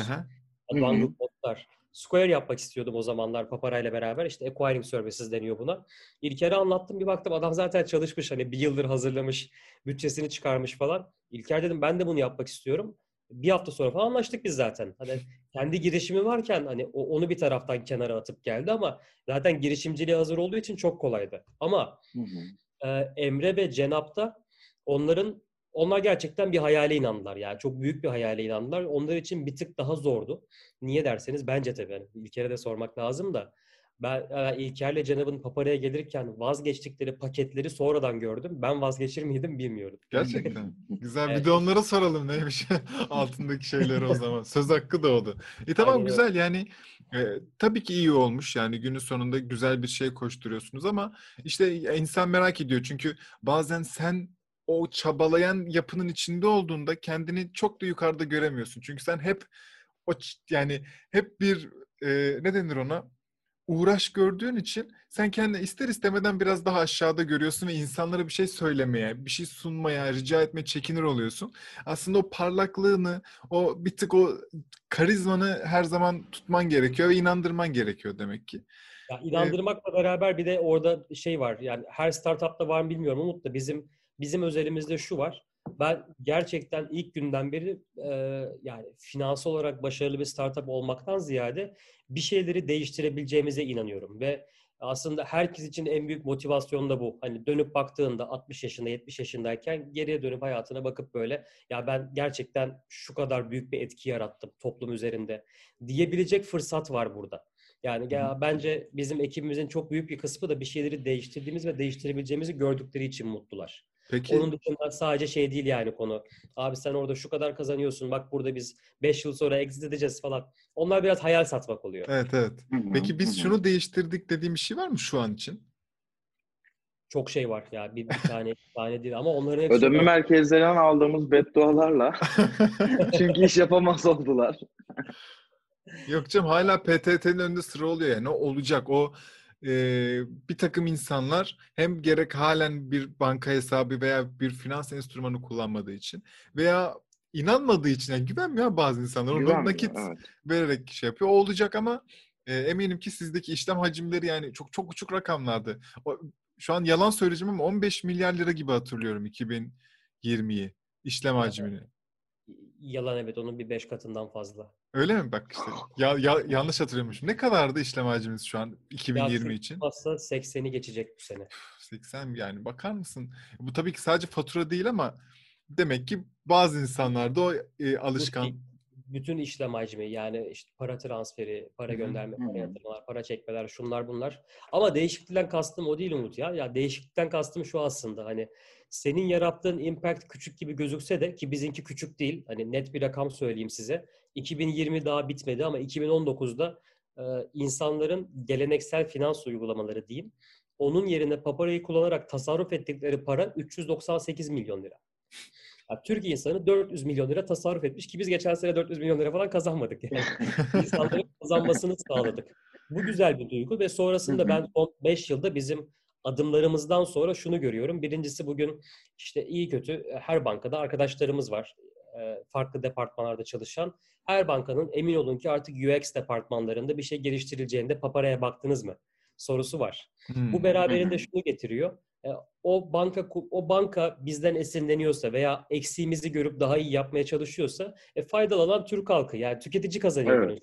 Banggood postlar. Square yapmak istiyordum o zamanlar Papara ile beraber. İşte acquiring services deniyor buna. İlker'e anlattım bir baktım adam zaten çalışmış bir yıldır hazırlamış, bütçesini çıkarmış falan. İlker dedim ben de bunu yapmak istiyorum. Bir hafta sonra falan anlaştık biz zaten. Kendi girişimi varken onu bir taraftan kenara atıp geldi ama zaten girişimciliğe hazır olduğu için çok kolaydı. Ama Emre ve Cenap'ta onlar gerçekten bir hayale inandılar. Yani çok büyük bir hayale inandılar. Onlar için bir tık daha zordu. Niye derseniz bence tabii bir kere de sormak lazım da İlker'le Cenab'ın Papara'ya gelirken vazgeçtikleri paketleri sonradan gördüm. Ben vazgeçir miydim bilmiyorum. Gerçekten. Güzel. Evet. Bir de onlara soralım neymiş altındaki şeyleri o zaman. Söz hakkı da oldu. Tamam aynen, güzel öyle. Yani tabii ki iyi olmuş. Yani günün sonunda güzel bir şey koşturuyorsunuz ama işte insan merak ediyor. Çünkü bazen sen o çabalayan yapının içinde olduğunda kendini çok da yukarıda göremiyorsun. Çünkü sen hep hep bir ne denir ona? Uğraş gördüğün için sen kendini ister istemeden biraz daha aşağıda görüyorsun ve insanlara bir şey söylemeye, bir şey sunmaya, rica etmeye çekinir oluyorsun. Aslında o parlaklığını, o bir tık o karizmanı her zaman tutman gerekiyor ve inandırman gerekiyor demek ki. Ya inandırmakla beraber bir de orada şey var. Yani her startup'ta var mı bilmiyorum Umut da bizim özelimizde şu var. Ben gerçekten ilk günden beri yani finansal olarak başarılı bir startup olmaktan ziyade bir şeyleri değiştirebileceğimize inanıyorum ve aslında herkes için en büyük motivasyon da bu. Hani dönüp baktığında 60 yaşında, 70 yaşındayken geriye dönüp hayatına bakıp böyle ya ben gerçekten şu kadar büyük bir etki yarattım toplum üzerinde diyebilecek fırsat var burada. Yani ya bence bizim ekibimizin çok büyük bir kısmı da bir şeyleri değiştirdiğimiz ve değiştirebileceğimizi gördükleri için mutlular. Peki. Onun dışında sadece şey değil yani konu. Abi sen orada şu kadar kazanıyorsun. Bak burada biz 5 yıl sonra exit edeceğiz falan. Onlar biraz hayal satmak oluyor. Evet. Peki biz şunu değiştirdik dediğim bir şey var mı şu an için? Çok şey var ya. Bir tane değil ama onların hepsi... Ödeme merkezlerinden aldığımız beddualarla. Çünkü iş yapamaz oldular. Yok canım hala PTT'nin önünde sıra oluyor yani. O olacak. O bir takım insanlar hem gerek halen bir banka hesabı veya bir finans enstrümanı kullanmadığı için veya inanmadığı için yani güvenmiyor bazı insanlar. Ondan nakit vererek şey yapıyor. O olacak ama eminim ki sizdeki işlem hacimleri yani çok uçuk rakamlardı. Şu an yalan söyleyeceğim ama 15 milyar lira gibi hatırlıyorum 2020'yi işlem hacmini. Yalan evet onun bir 5 katından fazla. Öyle mi? Bak işte yanlış hatırlıyormuşum. Ne kadardı işlem hacmimiz şu an 2020 için? Aslında 80'i geçecek bu sene. 80 yani bakar mısın? Bu tabii ki sadece fatura değil ama demek ki bazı insanlarda o alışkan. Bütün işlem hacmi yani işte para transferi, para gönderme, para yatırmalar, para çekmeler, şunlar bunlar. Ama değişiklikten kastım o değil Umut ya. Ya değişiklikten kastım şu aslında hani senin yarattığın impact küçük gibi gözükse de ki bizinki küçük değil. Hani net bir rakam söyleyeyim size. 2020 daha bitmedi ama 2019'da insanların geleneksel finans uygulamaları diyeyim. Onun yerine Papara'yı kullanarak tasarruf ettikleri para 398 milyon lira. Yani Türkiye insanı 400 milyon lira tasarruf etmiş ki biz geçen sene 400 milyon lira falan kazanmadık. Yani. İnsanların kazanmasını sağladık. Bu güzel bir duygu ve sonrasında ben son 5 yılda bizim adımlarımızdan sonra şunu görüyorum. Birincisi bugün işte iyi kötü her bankada arkadaşlarımız var. Farklı departmanlarda çalışan. Her bankanın emin olun ki artık UX departmanlarında bir şey geliştirileceğinde Papara'ya baktınız mı? Sorusu var. Bu beraberinde şunu getiriyor. O banka bizden esinleniyorsa veya eksiğimizi görüp daha iyi yapmaya çalışıyorsa faydalanan Türk halkı yani tüketici kazanıyor.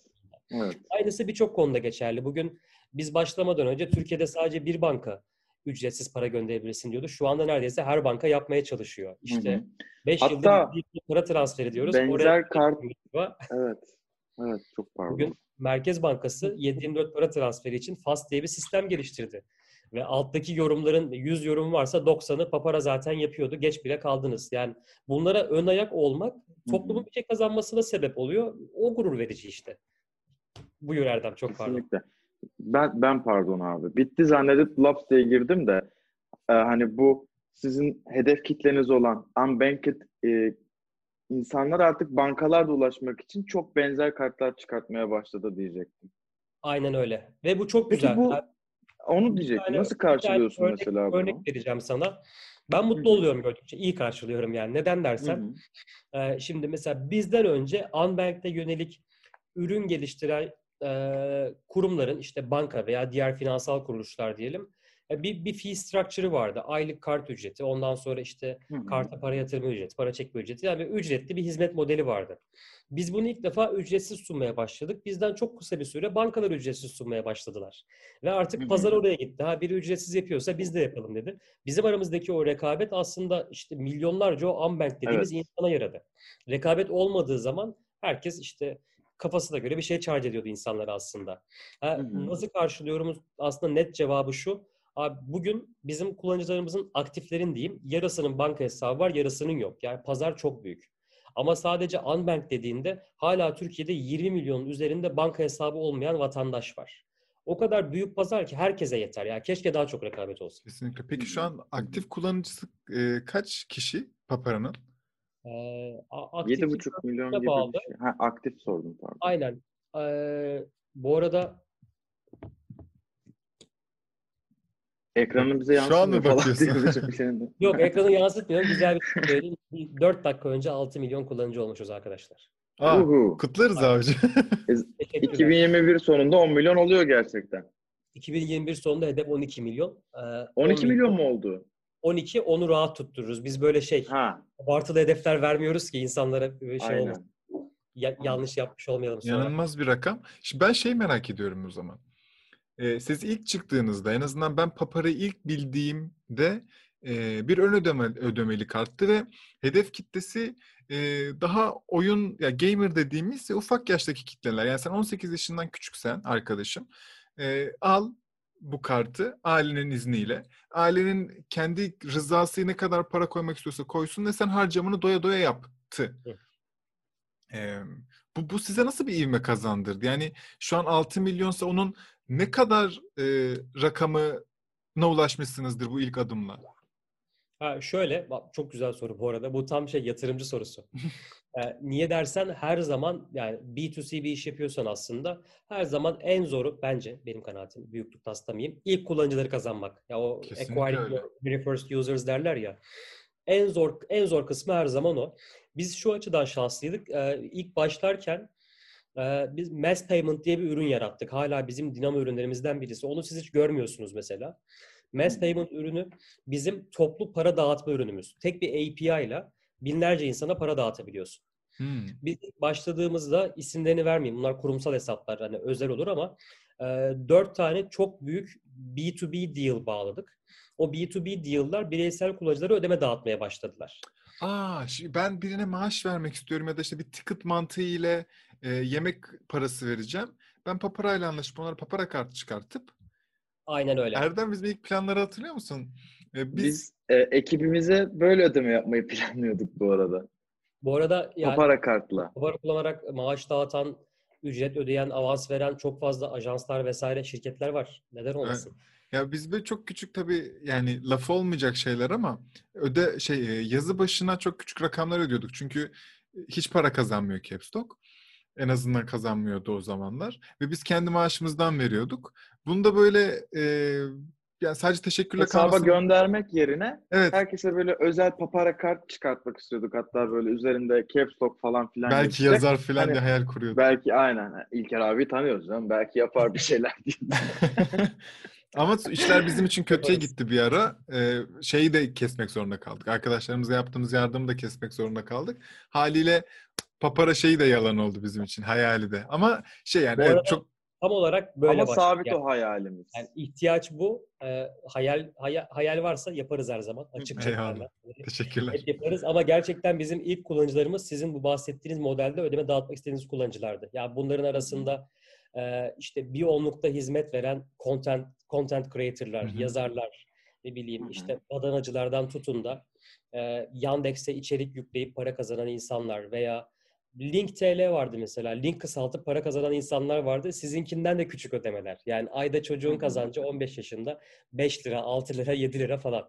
Evet. Aynısı birçok konuda geçerli. Bugün biz başlamadan önce Türkiye'de sadece bir banka ücretsiz para gönderebilirsin diyordu. Şu anda neredeyse her banka yapmaya çalışıyor. İşte 5 yıldır bir para transfer ediyoruz. Benzer oraya... kart. Evet. Çok pardon. Bugün Merkez Bankası 7/24 para transferi için FAST diye bir sistem geliştirdi. Ve alttaki yorumların 100 yorum varsa 90'ı Papara zaten yapıyordu. Geç bile kaldınız. Yani bunlara ön ayak olmak toplumun bir şey kazanmasına sebep oluyor. O gurur verici işte. Buyur Erdem çok kesinlikle. Pardon. Ben pardon abi. Bitti zannedip laps diye girdim de hani bu sizin hedef kitleniz olan unbanked insanlar artık bankalarda ulaşmak için çok benzer kartlar çıkartmaya başladı diyecektim. Aynen öyle. Ve bu çok güzel. Peki bu... Onu diyecektim. Nasıl karşılıyorsun mesela bunu? Örnek vereceğim sana. Ben mutlu oluyorum gördükçe. İyi karşılıyorum yani. Neden dersen. Şimdi mesela bizden önce Unbank'te yönelik ürün geliştiren kurumların işte banka veya diğer finansal kuruluşlar diyelim. Bir fee structure'ı vardı. Aylık kart ücreti. Ondan sonra işte karta para yatırma ücreti, para çekme ücreti. Yani ücretli bir hizmet modeli vardı. Biz bunu ilk defa ücretsiz sunmaya başladık. Bizden çok kısa bir süre bankalar ücretsiz sunmaya başladılar. Ve artık pazar oraya gitti. Ha biri ücretsiz yapıyorsa biz de yapalım dedi. Bizim aramızdaki o rekabet aslında işte milyonlarca o unbank dediğimiz insana yaradı. Rekabet olmadığı zaman herkes işte kafasına göre bir şey charge ediyordu insanlara aslında. Ha, nasıl karşılıyoruz? Aslında net cevabı şu. Abi bugün bizim kullanıcılarımızın aktiflerin diyeyim yarısının banka hesabı var, yarısının yok. Yani pazar çok büyük. Ama sadece Unbank dediğinde hala Türkiye'de 20 milyonun üzerinde banka hesabı olmayan vatandaş var. O kadar büyük pazar ki herkese yeter. Ya keşke daha çok rekabet olsun. Kesinlikle. Peki şu an aktif kullanıcısı kaç kişi Papara'nın? 7,5 milyon gibi bir şey. Ha, aktif sordum pardon. Aynen. Bu arada ekranın bize yansıtmıyor falan. Yok, ekranı yansıtmıyor. Güzel bir şey değil. 4 dakika önce 6 milyon kullanıcı olmuşuz arkadaşlar. Kutlarız abici. 2021 sonunda 10 milyon oluyor gerçekten. 2021 sonunda hedef 12 milyon. 12 milyon mu oldu? 12, onu rahat tuttururuz. Biz böyle abartılı hedefler vermiyoruz ki insanlara olmasın. Yanlış yapmış olmayalım sonra. Yanılmaz bir rakam. Şimdi ben merak ediyorum o zaman. Siz ilk çıktığınızda, en azından ben Papara'yı ilk bildiğimde bir ön ödemeli karttı ve hedef kitlesi daha oyun, ya gamer dediğimiz ufak yaştaki kitleler. Yani sen 18 yaşından küçüksen arkadaşım, al bu kartı ailenin izniyle. Ailenin kendi rızası ne kadar para koymak istiyorsa koysun ve sen harcamını doya doya yaptı. Bu size nasıl bir ivme kazandırdı? Yani şu an 6 milyonsa onun ne kadar rakamına ulaşmışsınızdır bu ilk adımla? Şöyle, çok güzel soru bu arada. Bu tam yatırımcı sorusu. Niye dersen her zaman yani B2C bir iş yapıyorsan aslında her zaman en zoru bence benim kanaatim, büyüklük taslamayayım, ilk kullanıcıları kazanmak. Ya o acquiring your first users derler ya. En zor kısmı her zaman o. Biz şu açıdan şanslıydık. İlk başlarken biz Mass Payment diye bir ürün yarattık. Hala bizim dinamo ürünlerimizden birisi. Onu siz hiç görmüyorsunuz mesela. Mass Payment ürünü bizim toplu para dağıtma ürünümüz. Tek bir API ile binlerce insana para dağıtabiliyorsun. Biz başladığımızda isimlerini vermeyeyim. Bunlar kurumsal hesaplar, hani özel olur ama 4 tane çok büyük B2B deal bağladık. O B2B deal'lar bireysel kullanıcılara ödeme dağıtmaya başladılar. Ben birine maaş vermek istiyorum ya da bir ticket mantığı ile yemek parası vereceğim. Ben Papara ile anlaşıp onlara Papara kartı çıkartıp. Aynen öyle. Erdem, bizim ilk planları hatırlıyor musun? Biz ekibimize böyle ödeme yapmayı planlıyorduk bu arada. Bu arada yani Papara kartla. Papara kullanarak maaş dağıtan, ücret ödeyen, avans veren çok fazla ajanslar vesaire şirketler var. Neden olmasın? Evet. Ya biz böyle çok küçük tabii yani laf olmayacak şeyler ama yazı başına çok küçük rakamlar ödüyorduk. Çünkü hiç para kazanmıyor Kepstok. En azından kazanmıyordu o zamanlar. Ve biz kendi maaşımızdan veriyorduk. Bunu da böyle yani sadece teşekkürle hesaba göndermek yerine herkese böyle özel Papara kart çıkartmak istiyorduk. Hatta böyle üzerinde Kepstok falan filan. Belki yapacak. Yazar filan diye hayal kuruyorduk. Belki aynen. İlker abi tanıyoruz canım. Belki yapar bir şeyler diye. Ama işler bizim için kötüye gitti bir ara. Şeyi de kesmek zorunda kaldık. Arkadaşlarımıza yaptığımız yardımı da kesmek zorunda kaldık. Haliyle Papara şeyi de yalan oldu bizim için. Hayali de. Ama çok tam olarak böyle başladı. Ama sabit o hayalimiz. Yani ihtiyaç bu. Hayal varsa yaparız her zaman. Açıkça. Eyvallah. Teşekkürler. Hep yaparız ama gerçekten bizim ilk kullanıcılarımız sizin bu bahsettiğiniz modelde ödeme dağıtmak istediğiniz kullanıcılardı. Yani bunların arasında bir onlukta hizmet veren content creator'lar, yazarlar, ne bileyim badanacılardan tutun da Yandex'e içerik yükleyip para kazanan insanlar veya Link TL vardı mesela. Link kısaltıp para kazanan insanlar vardı. Sizinkinden de küçük ödemeler. Yani ayda çocuğun kazancı 15 yaşında 5 lira, 6 lira, 7 lira falan.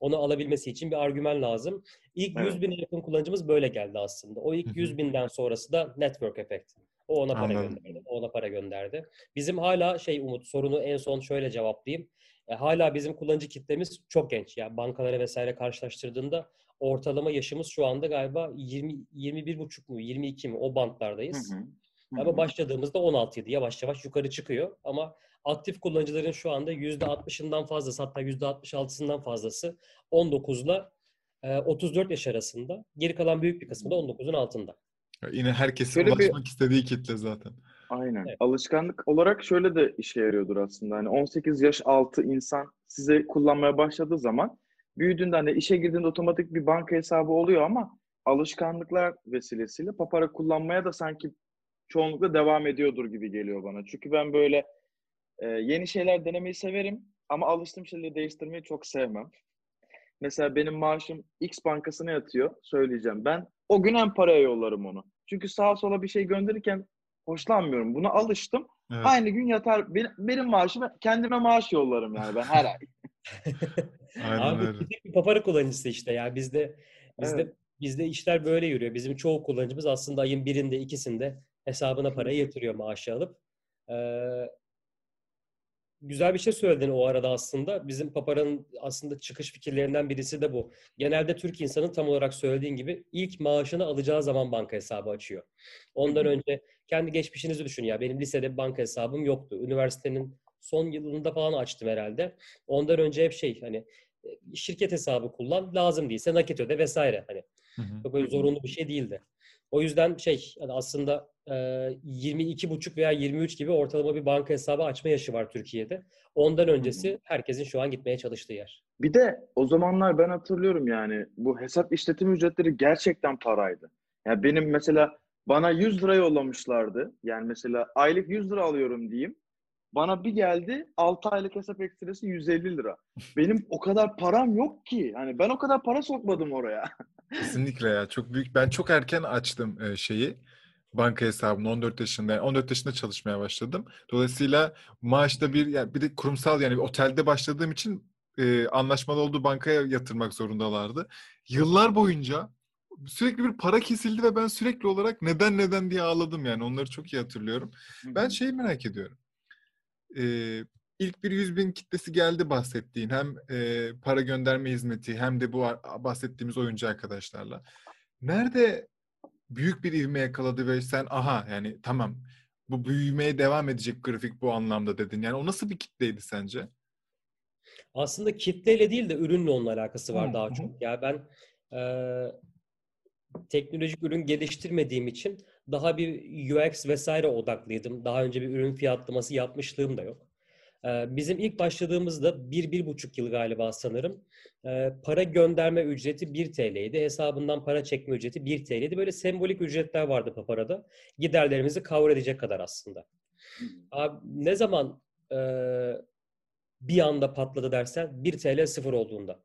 Onu alabilmesi için bir argüman lazım. İlk 100 bine yakın kullanıcımız böyle geldi aslında. O ilk 100 binden sonrası da network effect. O ona para gönderdi. O ona para gönderdi. Bizim hala Umut sorunu en son şöyle cevaplayayım. Hala bizim kullanıcı kitlemiz çok genç. Yani bankalara vesaire karşılaştırdığında ortalama yaşımız şu anda galiba 20, 21,5 mu, 22 mi? O bantlardayız. Ama başladığımızda 16'ydı. Yavaş yavaş yukarı çıkıyor. Ama aktif kullanıcıların şu anda %60'ından fazlası, hatta %66'sından fazlası 19'la 34 yaş arasında. Geri kalan büyük bir kısmı da 19'un altında. Yine herkesin ulaşmak istediği kitle zaten. Aynen. Evet. Alışkanlık olarak şöyle de işe yarıyordur aslında. Hani 18 yaş altı insan size kullanmaya başladığı zaman büyüdüğünde hani işe girdiğinde otomatik bir banka hesabı oluyor ama alışkanlıklar vesilesiyle Papara kullanmaya da sanki çoğunlukla devam ediyordur gibi geliyor bana. Çünkü ben böyle yeni şeyler denemeyi severim ama alıştığım şeyleri değiştirmeyi çok sevmem. Mesela benim maaşım X bankasına yatıyor, söyleyeceğim. Ben o gün hem paraya yollarım onu. Çünkü sağa sola bir şey gönderirken hoşlanmıyorum. Buna alıştım. Evet. Aynı gün yatar. Benim maaşımı kendime maaş yollarım yani ben her ay. Abi bir papara kullanıcısı işte ya. Bizde işler böyle yürüyor. Bizim çoğu kullanıcımız aslında ayın birinde, ikisinde hesabına parayı yatırıyor maaşı alıp. Güzel bir şey söyledin o arada aslında. Bizim Papara'nın aslında çıkış fikirlerinden birisi de bu. Genelde Türk insanı tam olarak söylediğin gibi ilk maaşını alacağı zaman banka hesabı açıyor. Ondan önce kendi geçmişinizi düşün ya. Benim lisede banka hesabım yoktu. Üniversitenin son yılında falan açtım herhalde. Ondan önce hep hani şirket hesabı kullan, lazım değilse nakit öde vesaire. Çok öyle zorunlu bir şey değildi. O yüzden aslında 22,5 veya 23 gibi ortalama bir banka hesabı açma yaşı var Türkiye'de. Ondan öncesi herkesin şu an gitmeye çalıştığı yer. Bir de o zamanlar ben hatırlıyorum yani bu hesap işletim ücretleri gerçekten paraydı. Yani benim mesela bana 100 lira yollamışlardı. Yani mesela aylık 100 lira alıyorum diyeyim. Bana bir geldi 6 aylık hesap ekstresi 150 lira. Benim o kadar param yok ki. Hani ben o kadar para sokmadım oraya. Kesinlikle ya. Çok büyük. Ben çok erken açtım banka hesabını 14 yaşında. Yani 14 yaşında çalışmaya başladım. Dolayısıyla maaşta bir de kurumsal bir otelde başladığım için anlaşmalı olduğu bankaya yatırmak zorundalardı. Yıllar boyunca sürekli bir para kesildi ve ben sürekli olarak neden diye ağladım yani. Onları çok iyi hatırlıyorum. Ben merak ediyorum. İlk bir 100.000 kitlesi geldi bahsettiğin. Hem para gönderme hizmeti hem de bu bahsettiğimiz oyuncu arkadaşlarla. Nerede büyük bir ivme yakaladı ve sen tamam bu büyümeye devam edecek grafik bu anlamda dedin. Yani o nasıl bir kitleydi sence? Aslında kitleyle değil de ürünle onun alakası var daha çok. Ya ben teknolojik ürün geliştirmediğim için daha bir UX vesaire odaklıydım. Daha önce bir ürün fiyatlaması yapmışlığım da yok. Bizim ilk başladığımızda 1-1,5 yıl galiba sanırım para gönderme ücreti 1 TL'ydi. Hesabından para çekme ücreti 1 TL'ydi. Böyle sembolik ücretler vardı Papara'da. Giderlerimizi cover edecek kadar aslında. Abi, ne zaman bir anda patladı dersen 1 TL 0 olduğunda.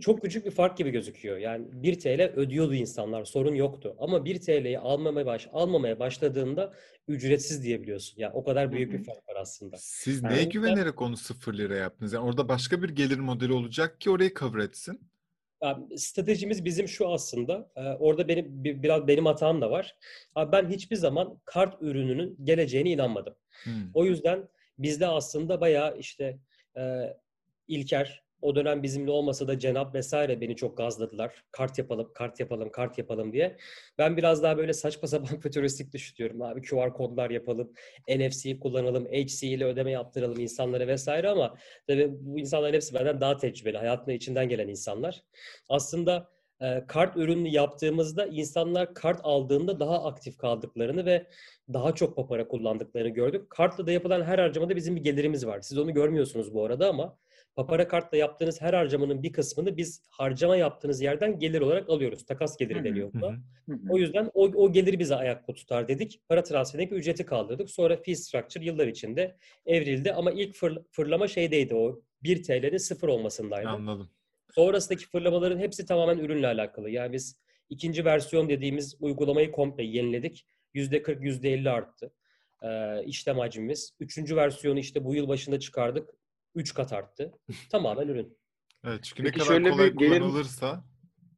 Çok küçük bir fark gibi gözüküyor. Yani 1 TL ödüyordu insanlar. Sorun yoktu. Ama 1 TL'yi almamaya başladığında ücretsiz diyebiliyorsun. Yani o kadar büyük bir fark var aslında. Siz neye güvenerek onu 0 lira yaptınız? Yani orada başka bir gelir modeli olacak ki orayı cover etsin. Yani stratejimiz bizim şu aslında. Orada biraz benim hatam da var. Ben hiçbir zaman kart ürününün geleceğine inanmadım. O yüzden bizde aslında bayağı İlker, o dönem bizimle olmasa da Cenap vesaire beni çok gazladılar. Kart yapalım diye. Ben biraz daha böyle saçma sapan fütüristik düşünüyorum. Abi QR kodlar yapalım, NFC'yi kullanalım, HC ile ödeme yaptıralım insanlara vesaire ama tabii bu insanların hepsi benden daha tecrübeli. Hayatının içinden gelen insanlar. Aslında kart ürünü yaptığımızda insanlar kart aldığında daha aktif kaldıklarını ve daha çok papara kullandıklarını gördük. Kartla da yapılan her harcamada bizim bir gelirimiz var. Siz onu görmüyorsunuz bu arada ama Papara kartla yaptığınız her harcamanın bir kısmını biz harcama yaptığınız yerden gelir olarak alıyoruz. Takas geliri deniyor buna. O yüzden o gelir bizi ayakta tutar dedik. Para transferindeki ücreti kaldırdık. Sonra fee structure yıllar içinde evrildi. Ama ilk fırlama şeydeydi o. 1 TL'nin 0 olmasındaydı. Anladım. Sonrasındaki fırlamaların hepsi tamamen ürünle alakalı. Yani biz ikinci versiyon dediğimiz uygulamayı komple yeniledik. %40, %50 arttı işlem hacmimiz. Üçüncü versiyonu bu yıl başında çıkardık. 3 kat arttı. Tamamen ürün. Evet, çünkü peki ne kadar kolay kullanılırsa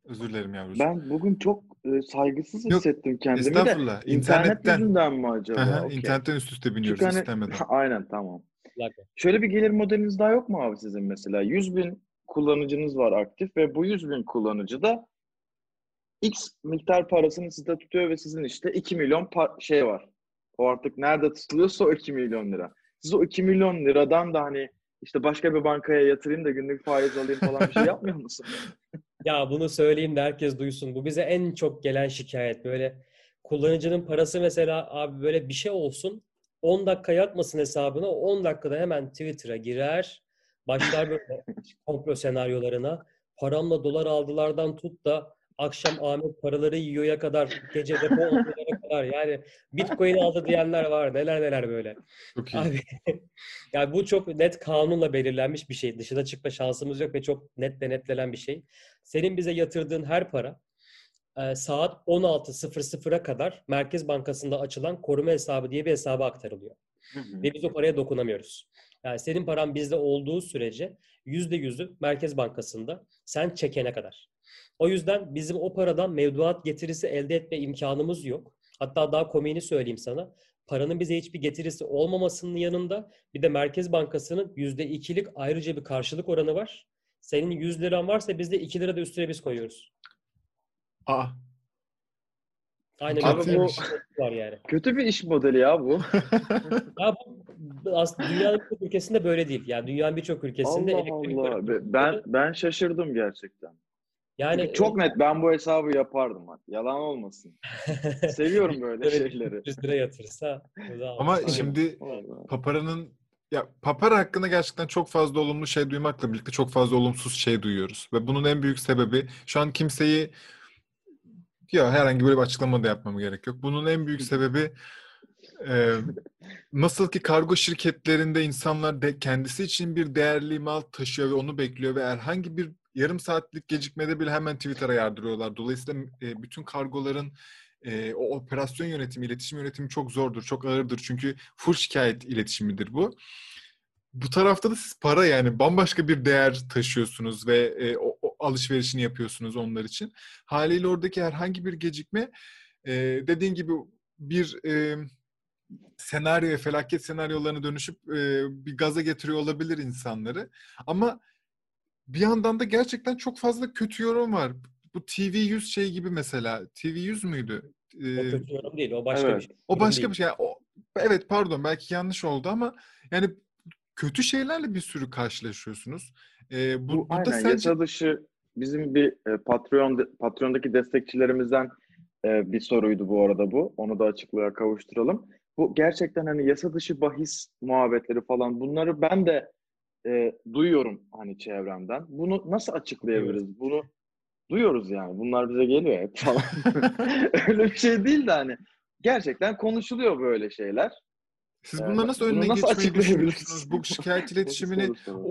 özür dilerim yavrucuğum. Ben bugün çok saygısız hissettim kendimi de. Estağfurullah. İnternet yüzünden mi acaba? Okay. İnternetten üst üste biniyoruz istemeden. Aynen, tamam. Şöyle bir gelir modeliniz daha yok mu abi sizin mesela? 100.000 kullanıcınız var aktif ve bu 100.000 kullanıcı da X miktar parasını sizde tutuyor ve sizin 2 milyon var. O artık nerede tutuluyorsa o 2 milyon lira. Siz o 2 milyon liradan da başka bir bankaya yatırayım da günlük faiz alayım falan bir şey yapmıyor musun? Ya bunu söyleyeyim de herkes duysun. Bu bize en çok gelen şikayet. Böyle kullanıcının parası mesela abi böyle bir şey olsun 10 dakika yatmasın hesabına, 10 dakikada hemen Twitter'a girer. Başlar böyle komplo senaryolarına. Paramla dolar aldılardan tut da akşam Ahmet paraları yiyor'ya kadar, gece depo olmaya kadar, yani Bitcoin aldı diyenler var, neler neler böyle. Okay. Abi, yani bu çok net kanunla belirlenmiş bir şey. Dışına çıkma şansımız yok ve çok net denetlenen bir şey. Senin bize yatırdığın her para saat 16.00'a kadar Merkez Bankası'nda açılan koruma hesabı diye bir hesaba aktarılıyor. Ve biz o paraya dokunamıyoruz. Yani senin paran bizde olduğu sürece %100'ü Merkez Bankası'nda sen çekene kadar. O yüzden bizim o paradan mevduat getirisi elde etme imkanımız yok. Hatta daha komiğini söyleyeyim sana. Paranın bize hiçbir getirisi olmamasının yanında bir de Merkez Bankası'nın %2'lik ayrıca bir karşılık oranı var. Senin 100 liran varsa bizde 2 lira da üstüne biz koyuyoruz. Aa. Aynen. Abi bu var yani. Kötü bir iş modeli ya bu. Ya bu aslında dünyanın birçok ülkesinde böyle değil. Yani dünyanın birçok ülkesinde elektronik para. Ben şaşırdım gerçekten. Yani çok net, ben bu hesabı yapardım bak. Yalan olmasın. Seviyorum böyle şeyleri. 100 lira yatırsa. Ama şimdi Papara'nın, ya Papara hakkında gerçekten çok fazla olumlu şey duymakla birlikte çok fazla olumsuz şey duyuyoruz ve bunun en büyük sebebi şu an kimseyi, ya herhangi böyle bir açıklama da yapmama gerek yok. Bunun en büyük sebebi nasıl ki kargo şirketlerinde insanlar de kendisi için bir değerli mal taşıyor ve onu bekliyor ve herhangi bir yarım saatlik gecikmede bile hemen Twitter'a yardırıyorlar. Dolayısıyla bütün kargoların o operasyon yönetimi, iletişim yönetimi çok zordur, çok ağırdır. Çünkü full şikayet iletişimidir bu. Bu tarafta da siz para, yani bambaşka bir değer taşıyorsunuz ve o alışverişini yapıyorsunuz onlar için. Haliyle oradaki herhangi bir gecikme dediğin gibi bir senaryo, felaket senaryolarına dönüşüp bir gaza getiriyor olabilir insanları. Ama bir yandan da gerçekten çok fazla kötü yorum var. Bu TV100 şey gibi mesela. TV100 müydü? O kötü yorum değil. O başka evet. Bir şey. O başka bir şey. Yani evet pardon, belki yanlış oldu ama yani kötü şeylerle bir sürü karşılaşıyorsunuz. Bu aynen. Sence yasa dışı bizim bir Patreon'daki destekçilerimizden bir soruydu bu arada bu. Onu da açıklığa kavuşturalım. Bu gerçekten hani yasa dışı bahis muhabbetleri falan, bunları ben de duyuyorum hani çevremden. Bunu nasıl açıklayabiliriz? Bunu duyuyoruz yani. Bunlar bize geliyor hep falan. Öyle bir şey değil de hani. Gerçekten konuşuluyor böyle şeyler. Siz bunları nasıl önüne geçmeyi düşünüyorsunuz? Bu şikayet iletişimini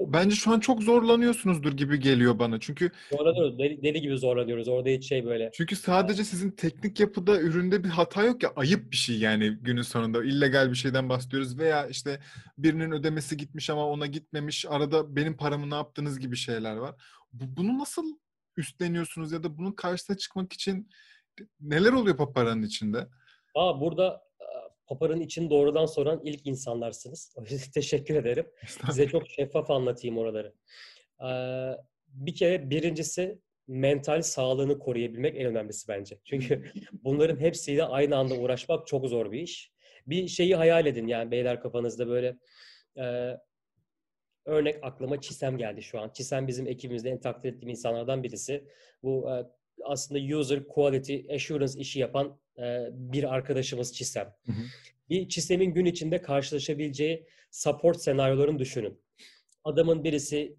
bence şu an çok zorlanıyorsunuzdur gibi geliyor bana. Çünkü zorlanıyoruz. Deli gibi zorlanıyoruz. Orada hiç şey böyle. Çünkü sadece sizin teknik yapıda, üründe bir hata yok ya. Ayıp bir şey yani günün sonunda. İllegal bir şeyden bahsediyoruz veya işte birinin ödemesi gitmiş ama ona gitmemiş. Arada benim paramı ne yaptınız gibi şeyler var. Bunu nasıl üstleniyorsunuz ya da bunun karşısına çıkmak için neler oluyor Papara'nın içinde? Burada Papara'nın için doğrudan soran ilk insanlarsınız. O yüzden teşekkür ederim. Size çok şeffaf anlatayım oraları. Bir kere birincisi mental sağlığını koruyabilmek en önemlisi bence. Çünkü bunların hepsiyle aynı anda uğraşmak çok zor bir iş. Bir şeyi hayal edin yani beyler kafanızda böyle. Örnek aklıma Çisem geldi şu an. Çisem bizim ekibimizde en takdir ettiğim insanlardan birisi. Bu aslında User Quality Assurance işi yapan bir arkadaşımız Çisem. Hı hı. Bir Çisem'in gün içinde karşılaşabileceği support senaryolarını düşünün. Adamın birisi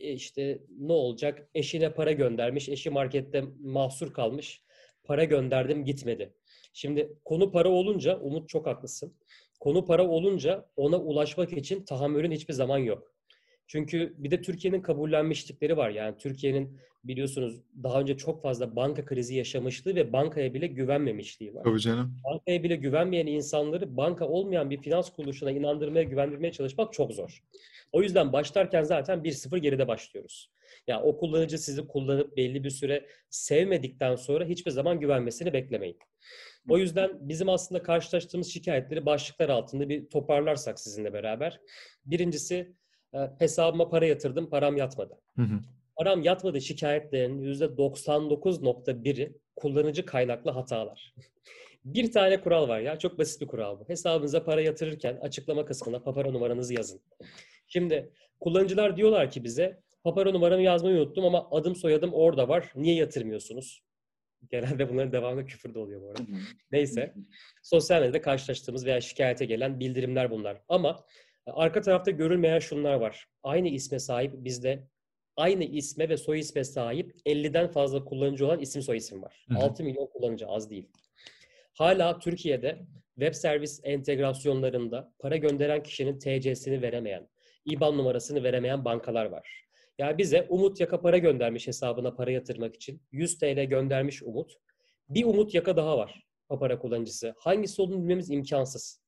işte ne olacak? Eşine para göndermiş. Eşi markette mahsur kalmış. Para gönderdim gitmedi. Şimdi konu para olunca, Umut çok haklısın. Konu para olunca ona ulaşmak için tahammülün hiçbir zaman yok. Çünkü bir de Türkiye'nin kabullenmişlikleri var. Yani Türkiye'nin biliyorsunuz daha önce çok fazla banka krizi yaşamışlığı ve bankaya bile güvenmemişliği var. Tabii canım. Bankaya bile güvenmeyen insanları banka olmayan bir finans kuruluşuna inandırmaya, güvendirmeye çalışmak çok zor. O yüzden başlarken zaten 1-0 geride başlıyoruz. Yani o kullanıcı sizi kullanıp belli bir süre sevmedikten sonra hiçbir zaman güvenmesini beklemeyin. O yüzden bizim aslında karşılaştığımız şikayetleri başlıklar altında bir toparlarsak sizinle beraber. Birincisi, hesabıma para yatırdım, param yatmadı. Hı hı. Param yatmadı şikayetlerin %99.1'i kullanıcı kaynaklı hatalar. Bir tane kural var ya, çok basit bir kural bu. Hesabınıza para yatırırken açıklama kısmına Papara numaranızı yazın. Şimdi kullanıcılar diyorlar ki bize, Papara numaramı yazmayı unuttum ama adım soyadım orada var, niye yatırmıyorsunuz? Genelde bunların devamlı küfür de oluyor bu arada. Neyse, sosyal medyada karşılaştığımız veya şikayete gelen bildirimler bunlar. Ama arka tarafta görülmeyen şunlar var. Aynı isme sahip bizde aynı isme ve soy isme sahip 50'den fazla kullanıcı olan isim soy isim var. Hı-hı. 6 milyon kullanıcı az değil. Hala Türkiye'de web servis entegrasyonlarında para gönderen kişinin TC'sini veremeyen, IBAN numarasını veremeyen bankalar var. Yani bize Umut Yaka para göndermiş hesabına para yatırmak için. 100 TL göndermiş Umut. Bir Umut Yaka daha var Papara kullanıcısı. Hangisi olduğunu bilmemiz imkansız.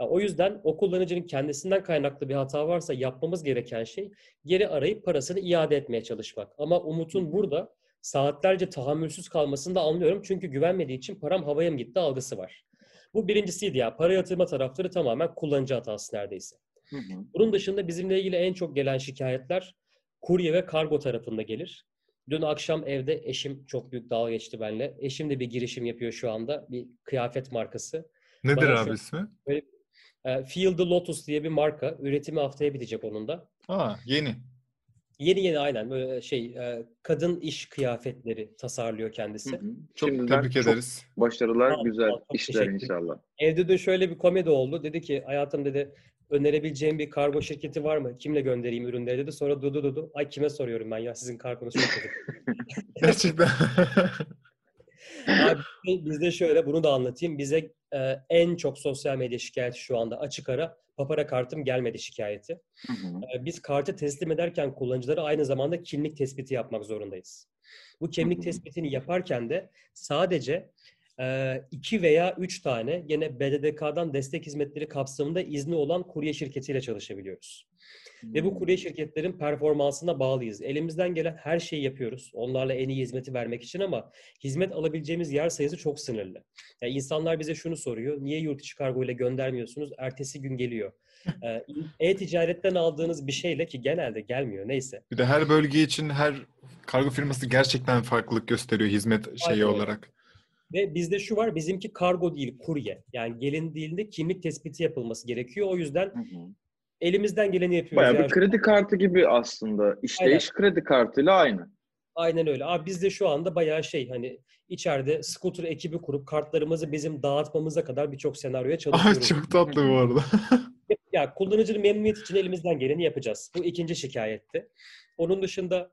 Yani o yüzden o kullanıcının kendisinden kaynaklı bir hata varsa yapmamız gereken şey geri arayıp parasını iade etmeye çalışmak. Ama Umut'un burada saatlerce tahammülsüz kalmasını da anlıyorum. Çünkü güvenmediği için param havaya mı gitti algısı var. Bu birincisiydi ya. Para yatırma tarafları tamamen kullanıcı hatası neredeyse. Hı hı. Bunun dışında bizimle ilgili en çok gelen şikayetler kurye ve kargo tarafında gelir. Dün akşam evde eşim çok büyük dalga geçti benimle. Eşim de bir girişim yapıyor şu anda. Bir kıyafet markası. Nedir bana abi ismi? Böyle, Field the Lotus diye bir marka. Üretimi haftaya bitecek onun da. Aa, yeni. Yeni aynen. Böyle kadın iş kıyafetleri tasarlıyor kendisi. Hı hı. Çok tebrik ederiz. Çok başarılar, güzel işler inşallah. Evde de şöyle bir komedi oldu. Dedi ki hayatım dedi önerebileceğim bir kargo şirketi var mı? Kimle göndereyim ürünleri dedi. Sonra dudu. Ay kime soruyorum ben ya sizin kargonuz çok dedim. Gerçekten. Abi, bizde şöyle bunu da anlatayım. Bize en çok sosyal medya şikayeti şu anda açık ara papara kartım gelmedi şikayeti. Hı hı. Biz kartı teslim ederken kullanıcılara aynı zamanda kimlik tespiti yapmak zorundayız. Bu kimlik tespitini yaparken de sadece 2 veya 3 tane yine BDDK'dan destek hizmetleri kapsamında izni olan kurye şirketiyle çalışabiliyoruz. Ve bu kurye şirketlerin performansına bağlıyız. Elimizden gelen her şeyi yapıyoruz. Onlarla en iyi hizmeti vermek için ama hizmet alabileceğimiz yer sayısı çok sınırlı. Yani insanlar bize şunu soruyor. Niye yurt içi kargoyla göndermiyorsunuz? Ertesi gün geliyor. E-ticaretten aldığınız bir şeyle ki genelde gelmiyor. Neyse. Bir de her bölge için her kargo firması gerçekten farklılık gösteriyor hizmet şeyi olarak. Ve bizde şu var, bizimki kargo değil, kurye. Yani gelin değil de kimlik tespiti yapılması gerekiyor. O yüzden elimizden geleni yapıyoruz. Bayağı bir kredi kartı gibi aslında. İşleyiş kredi kartıyla aynı. Aynen öyle. Abi bizde şu anda bayağı hani içeride scooter ekibi kurup kartlarımızı bizim dağıtmamıza kadar birçok senaryoya çalışıyoruz. Ay çok tatlı bu arada. Ya kullanıcının memnuniyet için elimizden geleni yapacağız. Bu ikinci şikayetti. Onun dışında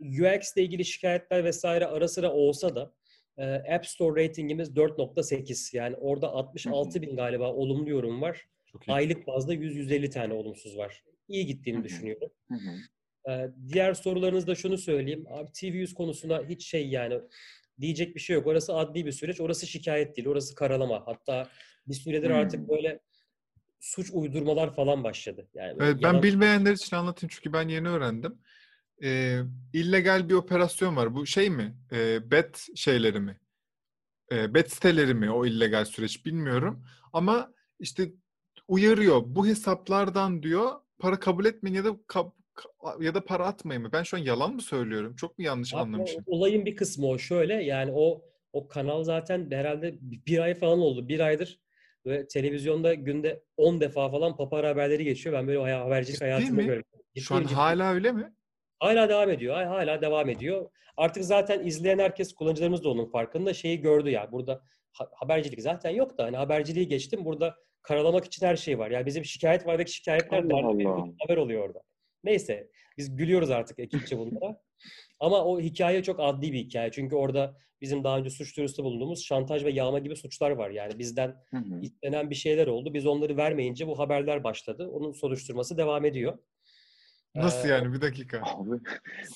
UX ile ilgili şikayetler vesaire ara sıra olsa da App Store ratingimiz 4.8. Yani orada 66.000 galiba olumlu yorum var. Aylık bazda 100-150 tane olumsuz var. İyi gittiğini düşünüyorum. Diğer sorularınızda şunu söyleyeyim. Abi TV100 konusuna hiç diyecek bir şey yok. Orası adli bir süreç. Orası şikayet değil. Orası karalama. Hatta bir süredir artık böyle suç uydurmalar falan başladı. Yani evet, ben bilmeyenler için anlatayım. Çünkü ben yeni öğrendim. İllegal bir operasyon var. Bu mi? Bet şeyleri mi? Bet siteleri mi? O illegal süreç bilmiyorum. Ama uyarıyor. Bu hesaplardan diyor para kabul etmeyin ya da para atmayın mı? Ben şu an yalan mı söylüyorum? Çok mu yanlış anlamışım? Olayın bir kısmı o. O kanal zaten herhalde bir ay falan oldu. Bir aydır böyle televizyonda günde 10 defa falan papara haberleri geçiyor. Ben böyle habercilik hayatımda görüyorum. Şu an hala öyle mi? Hala devam ediyor. Hala devam ediyor. Artık zaten izleyen herkes, kullanıcılarımız da onun farkında. Gördü ya. Burada habercilik zaten yok da. Haberciliği geçtim. Burada karalamak için her şey var. Yani bizim şikayet vardaki şikayetler de haber oluyor orada. Neyse. Biz gülüyoruz artık ekipçe bunlara. Ama o hikaye çok adli bir hikaye. Çünkü orada bizim daha önce suç duyurusunda bulunduğumuz şantaj ve yağma gibi suçlar var. Yani bizden istenen bir şeyler oldu. Biz onları vermeyince bu haberler başladı. Onun soruşturması devam ediyor. Nasıl yani? Bir dakika. Abi,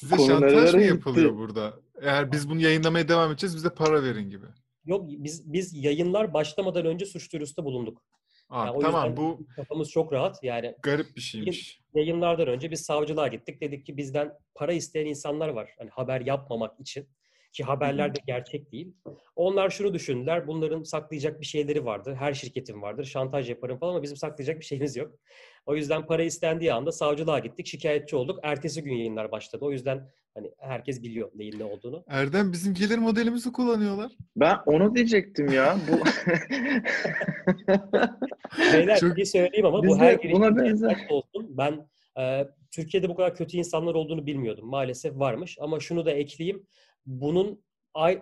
size şantaj mı yapılıyor burada? Eğer biz bunu yayınlamaya devam edeceğiz bize para verin gibi. Yok biz yayınlar başlamadan önce suç duyurusunda bulunduk. Aa, yani tamam bu kafamız çok rahat yani. Garip bir şeymiş. Yayınlardan önce biz savcılığa gittik. Dedik ki bizden para isteyen insanlar var. Hani haber yapmamak için. Ki haberler de gerçek değil. Onlar şunu düşündüler. Bunların saklayacak bir şeyleri vardır. Her şirketin vardır. Şantaj yaparım falan ama bizim saklayacak bir şeyimiz yok. O yüzden para istendiği anda savcılığa gittik. Şikayetçi olduk. Ertesi gün yayınlar başladı. O yüzden herkes biliyor neyin ne olduğunu. Erdem bizim gelir modelimizi kullanıyorlar. Ben onu diyecektim ya. Bu... Beyler çok... bir söyleyeyim ama biz bu her girişimde olsun. Ben Türkiye'de bu kadar kötü insanlar olduğunu bilmiyordum. Maalesef varmış. Ama şunu da ekleyeyim. Bunun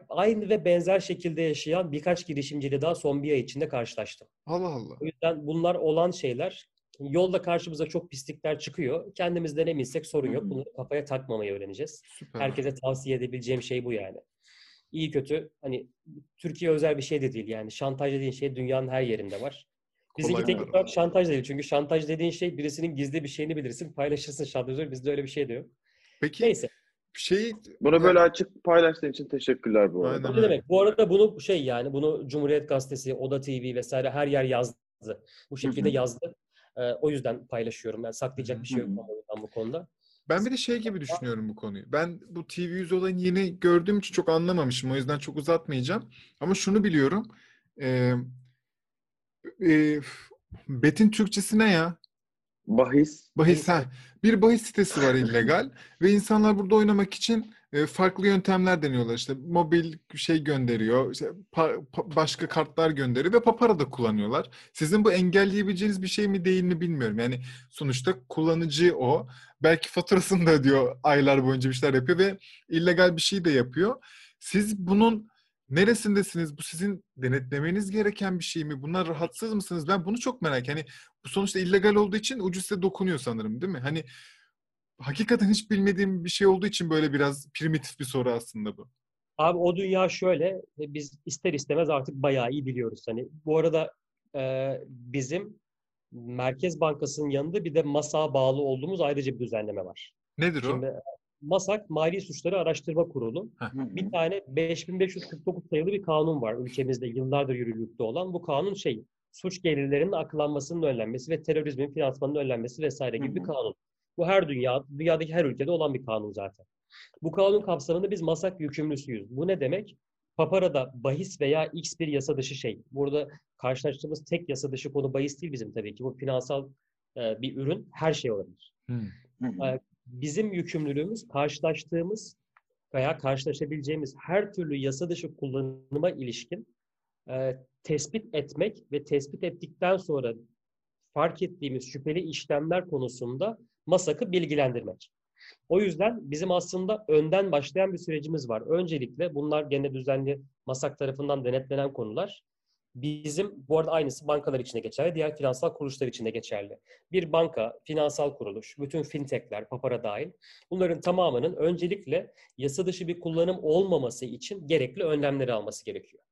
aynı ve benzer şekilde yaşayan birkaç girişimciyle daha son bir ay içinde karşılaştım. Allah Allah. O yüzden bunlar olan şeyler Yolda karşımıza çok pislikler çıkıyor. Kendimiz denemiysek sorun yok. Bunları kafaya takmamayı öğreneceğiz. Süper. Herkese tavsiye edebileceğim şey bu yani. İyi kötü. Hani Türkiye özel bir şey de değil yani. Şantaj dediğin şey dünyanın her yerinde var. Bizdeki teknik olarak şantaj değil. Çünkü şantaj dediğin şey birisinin gizli bir şeyini bilirsin, paylaşırsın şantajı. Bizde öyle bir şey de yok. Peki. Neyse. Bunu böyle açık paylaştığın için teşekkürler bu arada. Aynen. Ne demek? Bu arada bunu bunu Cumhuriyet Gazetesi, Oda TV vesaire her yer yazdı. Bu şekilde yazdı. O yüzden paylaşıyorum. Yani saklayacak bir şey yok bu konuda. Ben bir de gibi düşünüyorum bu konuyu. Ben bu TV 100 olayını yeni gördüğüm için çok anlamamışım. O yüzden çok uzatmayacağım. Ama şunu biliyorum. Betin Türkçesi ne ya? Bahis. Bahis ha. Bir bahis sitesi var illegal. Ve insanlar burada oynamak için farklı yöntemler deniyorlar. İşte mobil gönderiyor. İşte başka kartlar gönderiyor ve papara da kullanıyorlar. Sizin bu engelleyebileceğiniz bir şey mi değil mi bilmiyorum. Yani sonuçta kullanıcı o. Belki faturasını da ödüyor. Aylar boyunca bir şeyler yapıyor ve illegal bir şey de yapıyor. Siz bunun neresindesiniz? Bu sizin denetlemeniz gereken bir şey mi? Bunlar rahatsız mısınız? Ben bunu çok merak ediyorum. Hani bu sonuçta illegal olduğu için ucu size dokunuyor sanırım değil mi? Hani hakikaten hiç bilmediğim bir şey olduğu için böyle biraz primitif bir soru aslında bu. Abi o dünya şöyle. Biz ister istemez artık bayağı iyi biliyoruz. Hani bu arada bizim Merkez Bankası'nın yanında bir de MASAK'a bağlı olduğumuz ayrıca bir düzenleme var. Nedir o? Şimdi, MASAK, Mali Suçları Araştırma Kurulu. Bir tane 5549 sayılı bir kanun var ülkemizde yıllardır yürürlükte olan. Bu kanun suç gelirlerinin aklanmasının önlenmesi ve terörizmin finansmanının önlenmesi vesaire gibi bir kanun. Bu her dünyadaki her ülkede olan bir kanun zaten. Bu kanun kapsamında biz MASAK yükümlüsüyüz. Bu ne demek? Papara'da bahis veya X bir yasa dışı şey. Burada karşılaştığımız tek yasa dışı konu bahis değil bizim tabii ki. Bu finansal bir ürün. Her şey olabilir. Bizim yükümlülüğümüz karşılaştığımız veya karşılaşabileceğimiz her türlü yasa dışı kullanıma ilişkin tespit etmek ve tespit ettikten sonra fark ettiğimiz şüpheli işlemler konusunda MASAK'ı bilgilendirmek. O yüzden bizim aslında önden başlayan bir sürecimiz var. Öncelikle bunlar gene düzenli MASAK tarafından denetlenen konular. Bizim, bu arada aynısı bankalar için de geçerli, diğer finansal kuruluşlar için de geçerli. Bir banka, finansal kuruluş, bütün fintechler, papara dahil, bunların tamamının öncelikle yasa dışı bir kullanım olmaması için gerekli önlemleri alması gerekiyor.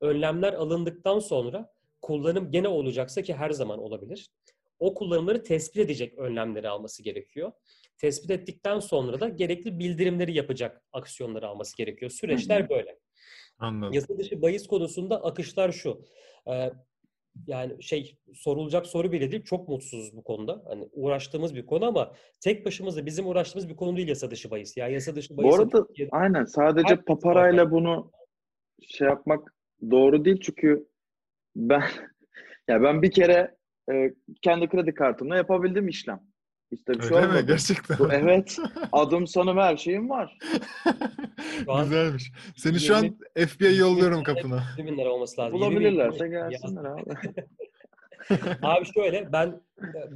Önlemler alındıktan sonra kullanım gene olacaksa ki her zaman olabilir, o kullanımları tespit edecek önlemleri alması gerekiyor. Tespit ettikten sonra da gerekli bildirimleri yapacak aksiyonları alması gerekiyor. Süreçler böyle. Anladım. Yasa dışı bahis konusunda akışlar şu. Yani sorulacak soru bile değil. Çok mutsuzuz bu konuda. Hani uğraştığımız bir konu ama tek başımıza bizim uğraştığımız bir konu değil yasa dışı bahis. Yani yasa dışı bahis. Bu arada aynen sadece paparayla bunu yapmak doğru değil çünkü ben bir kere kendi kredi kartımla yapabildim işlem. Öyle mi? Gerçekten. Evet. Adım sanım her şeyim var. Güzelmiş. Seni şu an FBI'ye yolluyorum kapına. Bulabilirlerse gelsinler abi. Abi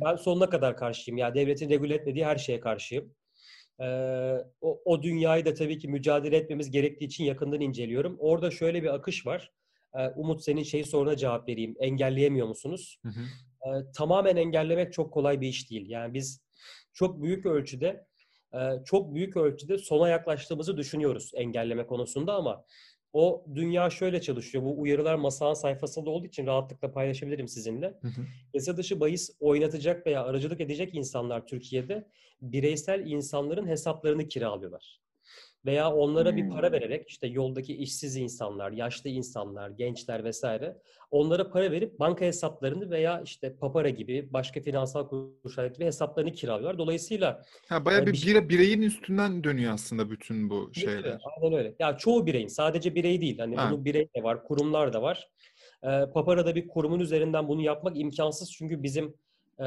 ben sonuna kadar karşıyım. Ya devletin regüle etmediği her şeye karşıyım. O dünyayı da tabii ki mücadele etmemiz gerektiği için yakından inceliyorum. Orada şöyle bir akış var. Umut senin soruna cevap vereyim. Engelleyemiyor musunuz? Tamamen engellemek çok kolay bir iş değil. Yani biz çok büyük ölçüde sona yaklaştığımızı düşünüyoruz engelleme konusunda ama o dünya şöyle çalışıyor. Bu uyarılar MASAK'ın sayfasında olduğu için rahatlıkla paylaşabilirim sizinle. Yasa dışı bahis oynatacak veya aracılık edecek insanlar Türkiye'de bireysel insanların hesaplarını kiralıyorlar. Veya onlara bir para vererek yoldaki işsiz insanlar, yaşlı insanlar, gençler vesaire onlara para verip banka hesaplarını veya papara gibi başka finansal kuruluşlar gibi hesaplarını kiralıyorlar. Dolayısıyla bayağı bireyin üstünden dönüyor aslında bütün bu şeyler. Evet, aynen öyle. Ya çoğu bireyin, sadece birey değil. Hani bunun birey de var, kurumlar da var. Papara'da bir kurumun üzerinden bunu yapmak imkansız çünkü bizim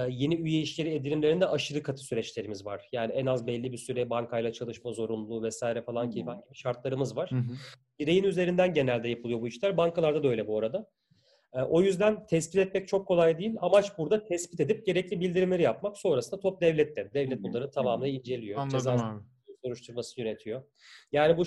yeni üye işleri edinimlerinde aşırı katı süreçlerimiz var. Yani en az belli bir süre bankayla çalışma zorunluluğu vesaire falan gibi şartlarımız var. Bireyin üzerinden genelde yapılıyor bu işler. Bankalarda da öyle bu arada. O yüzden tespit etmek çok kolay değil. Amaç burada tespit edip gerekli bildirimleri yapmak. Sonrasında top devlette. Devlet bunların tamamını inceliyor. Ceza soruşturmasını yönetiyor. Yani bu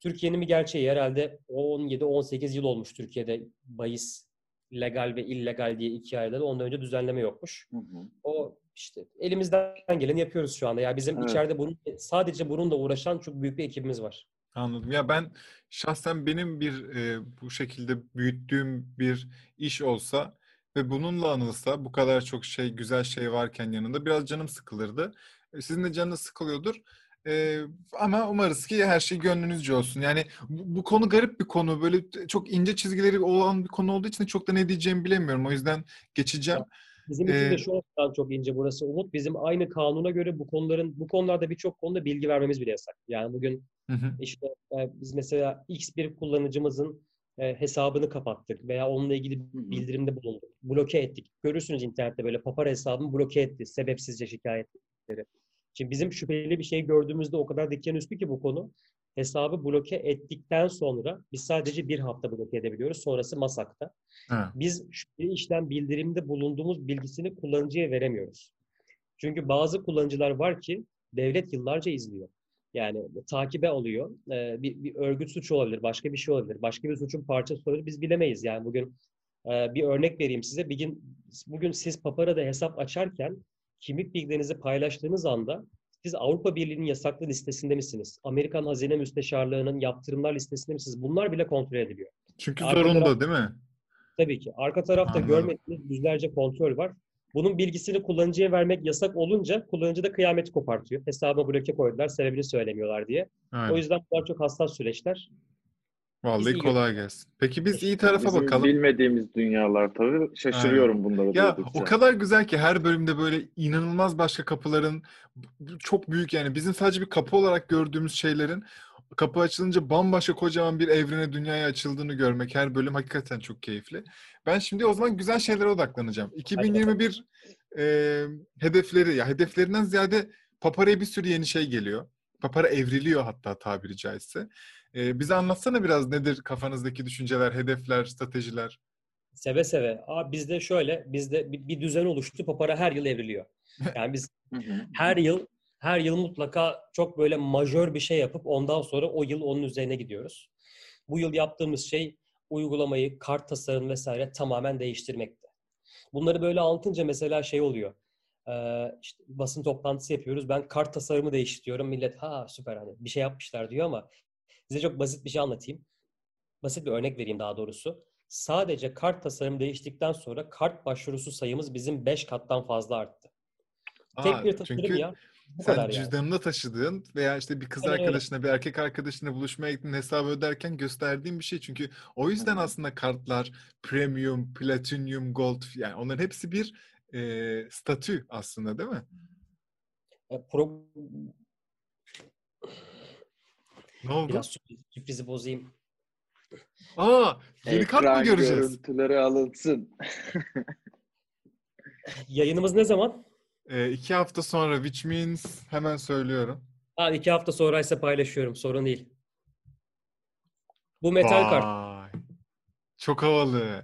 Türkiye'nin bir gerçeği. Herhalde 17-18 yıl olmuş Türkiye'de bahis legal ve illegal diye ikiye ayrıldı. Ondan önce düzenleme yokmuş. Hı hı. O işte elimizden geleni yapıyoruz şu anda. Ya bizim içeride bunun, sadece bununla uğraşan çok büyük bir ekibimiz var. Anladım. Ya ben şahsen benim bir bu şekilde büyüttüğüm bir iş olsa ve bununla anılsa, bu kadar çok şey, güzel şey varken yanında biraz canım sıkılırdı. Sizin de canınız sıkılıyordur. Ama umarız ki her şey gönlünüzce olsun. Yani bu konu garip bir konu. Böyle çok ince çizgileri olan bir konu olduğu için çok da ne diyeceğimi bilemiyorum. O yüzden geçeceğim. Bizim için de şu an çok ince burası Umut. Bizim aynı kanuna göre bu konularda birçok konuda bilgi vermemiz bile yasak. Yani bugün işte biz mesela X bir kullanıcımızın hesabını kapattık veya onunla ilgili bildirimde bulunduk. Bloke ettik. Görürsünüz internette böyle Papara hesabını bloke etti. Sebepsizce şikayetleri. Şimdi bizim şüpheli bir şey gördüğümüzde o kadar diken üstü ki bu konu. Hesabı bloke ettikten sonra biz sadece bir hafta bloke edebiliyoruz. Sonrası MASAK'ta. Ha. Biz şüpheli işlem bildirimde bulunduğumuz bilgisini kullanıcıya veremiyoruz. Çünkü bazı kullanıcılar var ki devlet yıllarca izliyor. Yani takibe alıyor. Bir örgüt suçu olabilir, başka bir şey olabilir. Başka bir suçun parçası olabilir. Biz bilemeyiz. Yani bugün bir örnek vereyim size. Bugün siz Papara'da hesap açarken kimlik bilgilerinizi paylaştığınız anda siz Avrupa Birliği'nin yasaklı listesinde misiniz? Amerikan Hazine Müsteşarlığı'nın yaptırımlar listesinde misiniz? Bunlar bile kontrol ediliyor. Çünkü zorunda değil mi? Tabii ki. Arka tarafta görmediğiniz yüzlerce kontrol var. Bunun bilgisini kullanıcıya vermek yasak olunca kullanıcı da kıyameti kopartıyor. Hesabı bloke koydular, sebebini söylemiyorlar diye. Aynen. O yüzden bunlar çok hassas süreçler. Vallahi kolay gelsin. Peki biz iyi tarafa bakalım. Bilmediğimiz dünyalar tabii. Şaşırıyorum bunlara. Ya o kadar güzel ki her bölümde böyle inanılmaz başka kapıların çok büyük, yani bizim sadece bir kapı olarak gördüğümüz şeylerin kapı açılınca bambaşka kocaman bir evrene, dünyaya açıldığını görmek her bölüm hakikaten çok keyifli. Ben şimdi o zaman güzel şeylere odaklanacağım. 2021 hedefleri, ya hedeflerinden ziyade Papara'ya bir sürü yeni şey geliyor. Papara evriliyor hatta tabiri caizse. Bize anlatsana biraz, nedir kafanızdaki düşünceler, hedefler, stratejiler? Seve seve. Bizde şöyle, bizde bir düzen oluştu. Papara her yıl evriliyor. Yani biz her yıl mutlaka çok böyle majör bir şey yapıp ondan sonra o yıl onun üzerine gidiyoruz. Bu yıl yaptığımız şey uygulamayı, kart tasarım vesaire tamamen değiştirmekti. Bunları böyle anlatınca mesela şey oluyor. İşte basın toplantısı yapıyoruz. Ben kart tasarımı değiştiriyorum. Millet ha süper hani bir şey yapmışlar diyor ama size çok basit bir şey anlatayım. Basit bir örnek vereyim daha doğrusu. Sadece kart tasarımı değiştikten sonra kart başvurusu sayımız bizim 5 kattan fazla arttı. Tek bir tasarım ya. Sen cüzdanında yani taşıdığın veya işte bir kız arkadaşına, bir erkek arkadaşına buluşmaya gittin, hesabı öderken gösterdiğin bir şey. Çünkü o yüzden aslında kartlar premium, platinum, gold, yani onların hepsi bir statü aslında değil mi? Ne oldu? Biraz sürprizi bozayım. Yeni kart mı göreceğiz? Görüntüleri alınsın. Yayınımız ne zaman? 2 hafta sonra, which means hemen söylüyorum. 2 hafta sonraysa paylaşıyorum, sorun değil. Bu metal kart. Çok havalı.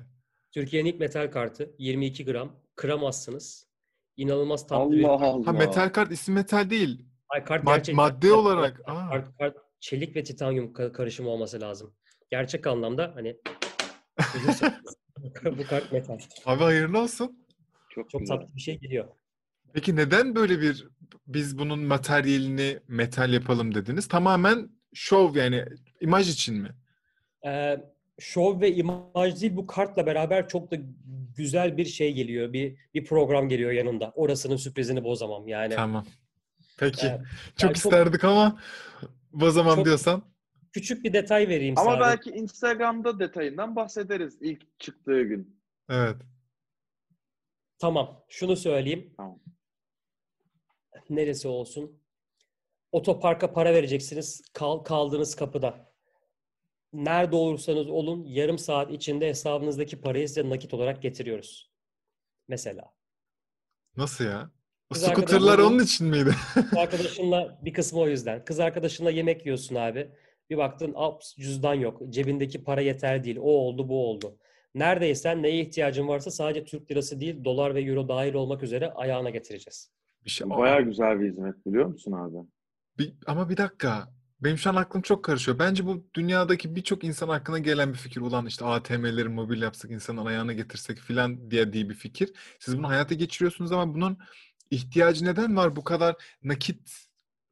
Türkiye'nin ilk metal kartı. 22 gram. Kıramazsınız. İnanılmaz tatlı. Allah. Metal kart, isim metal değil. Ay, kart gerçek. Madde olarak. Kart çelik ve titanyum karışımı olması lazım. Gerçek anlamda hani bu kart metal. Abi hayırlı olsun. Çok tatlı bir şey geliyor. Peki neden böyle biz bunun materyalini metal yapalım dediniz? Tamamen şov, yani imaj için mi? Şov ve imaj değil, bu kartla beraber çok da güzel bir şey geliyor. Bir program geliyor yanında. Orasının sürprizini bozamam yani. Tamam. Peki. Çok isterdik ama bozamam diyorsan. Küçük bir detay vereyim sana. Ama belki Instagram'da detayından bahsederiz ilk çıktığı gün. Evet. Tamam. Şunu söyleyeyim. Tamam. Neresi olsun? Otoparka para vereceksiniz. Kaldığınız kapıda. Nerede olursanız olun, yarım saat içinde hesabınızdaki parayı size nakit olarak getiriyoruz. Mesela. Nasıl ya? Skuterlar onun için miydi? Kız arkadaşınla, bir kısmı o yüzden. Kız arkadaşınla yemek yiyorsun abi. Bir baktın cüzdan yok. Cebindeki para yeter değil. O oldu, bu oldu. Neredeyse neye ihtiyacın varsa sadece Türk lirası değil, dolar ve euro dahil olmak üzere ayağına getireceğiz. Bayağı güzel bir hizmet biliyor musun abi? Ama bir dakika. Benim şu an aklım çok karışıyor. Bence bu dünyadaki birçok insan aklına gelen bir fikir. Ulan işte ATM'leri mobil yapsak, insanın ayağına getirsek filan diye bir fikir. Siz bunu hayata geçiriyorsunuz ama bunun ihtiyacı neden var? Bu kadar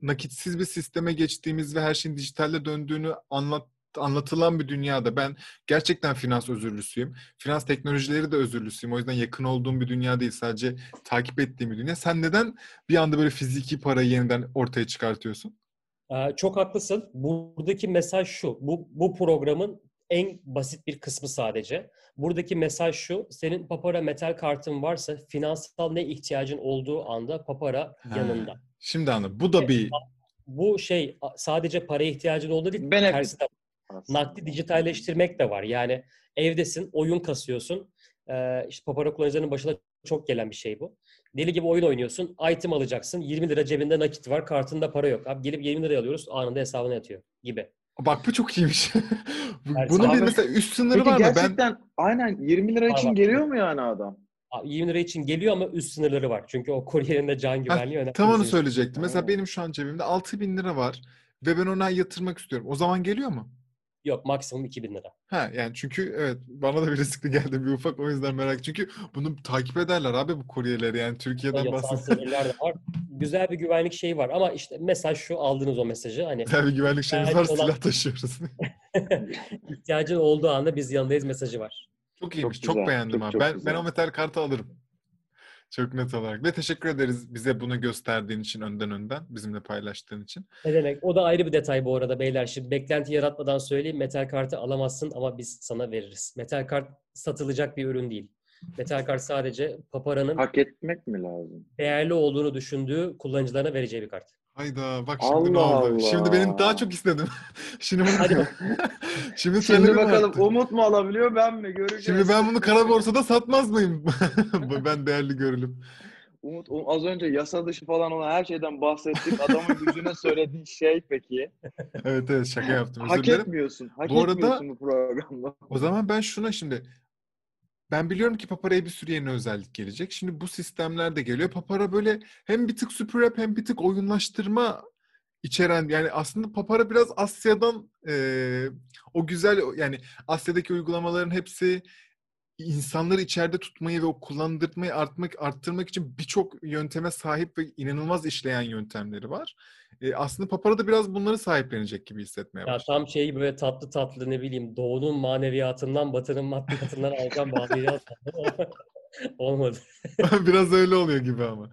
nakitsiz bir sisteme geçtiğimiz ve her şeyin dijitalle döndüğünü anlatılan bir dünyada ben gerçekten finans özürlüsüyüm. Finans teknolojileri de özürlüsüyüm. O yüzden yakın olduğum bir dünya değil, sadece takip ettiğim bir dünya. Sen neden bir anda böyle fiziki parayı yeniden ortaya çıkartıyorsun? Çok haklısın. Buradaki mesaj şu. Bu programın en basit bir kısmı sadece. Buradaki mesaj şu. Senin Papara metal kartın varsa finansal ne ihtiyacın olduğu anda Papara yanında. Şimdi anladım. Bu da bir... Bu şey sadece paraya ihtiyacın olduğu değil. Tersi de var. Nakdi dijitalleştirmek de var. Yani evdesin, oyun kasıyorsun. İşte Papara kullanıcılarının başına çok gelen bir şey bu. Deli gibi oyun oynuyorsun, item alacaksın, 20 lira cebinde nakit var, kartında para yok. Abi gelip 20 liraya alıyoruz, anında hesabına yatıyor gibi. Bak bu çok iyiymiş. Bunun bir mesela üst sınırı var mı? Gerçekten aynen 20 lira için geliyor mu yani adam? 20 lira için geliyor ama üst sınırları var. Çünkü o kuryenin de can güvenliği önemli. Tam onu söyleyecektim. Mesela benim şu an cebimde 6.000 lira var ve ben ona yatırmak istiyorum. O zaman geliyor mu? Yok, maksimum 2.000 lira. Yani çünkü evet, bana da bir riskli geldi bir ufak, o yüzden merak. Çünkü bunu takip ederler abi bu kuryeleri, yani Türkiye'den bahsediyorlar. Güzel bir güvenlik şeyi var ama işte mesaj şu, aldınız o mesajı. Hani güzel bir güvenlik şeyimiz var, silah taşıyoruz. İhtiyacın olduğu anda biz yanındayız mesajı var. Çok iyiymiş, çok beğendim abi. Ben o metal kartı alırım. Çok net olarak. Ve teşekkür ederiz bize bunu gösterdiğin için, önden bizimle paylaştığın için. Ne demek? O da ayrı bir detay bu arada beyler. Şimdi beklenti yaratmadan söyleyeyim. Metal kartı alamazsın ama biz sana veririz. Metal kart satılacak bir ürün değil. Metal kart sadece Papara'nın hak etmek mi lazım? Değerli olduğunu düşündüğü kullanıcılarına vereceği bir kart. Hayda, bak şimdi Allah ne oldu? Allah. Şimdi benim daha çok istedim. Şimdi bakalım artık. Umut mu alabiliyor, ben mi? Göreceğiz. Şimdi ben bunu kara borsada satmaz mıyım? Ben değerli görülüp. Umut az önce yasa dışı falan olan her şeyden bahsettik. Adamın yüzüne söylediği şey peki. Evet şaka yaptım. Hak etmiyorsun. Hak etmiyorsun bu programda. O zaman ben şuna şimdi... Ben biliyorum ki Papara'ya bir sürü yeni özellik gelecek. Şimdi bu sistemler de geliyor. Papara böyle hem bir tık süper app hem bir tık oyunlaştırma içeren, yani aslında Papara biraz Asya'dan o güzel, yani Asya'daki uygulamaların hepsi insanları içeride tutmayı ve o kullandırmayı arttırmak için birçok yönteme sahip ve inanılmaz işleyen yöntemleri var. Aslında Papara da biraz bunları sahiplenecek gibi hissetmeye başladı. Ya tam şey böyle tatlı tatlı, ne bileyim, doğunun maneviyatından, batının maddiyatından alacağım maneviyat olmadı. Biraz öyle oluyor gibi ama.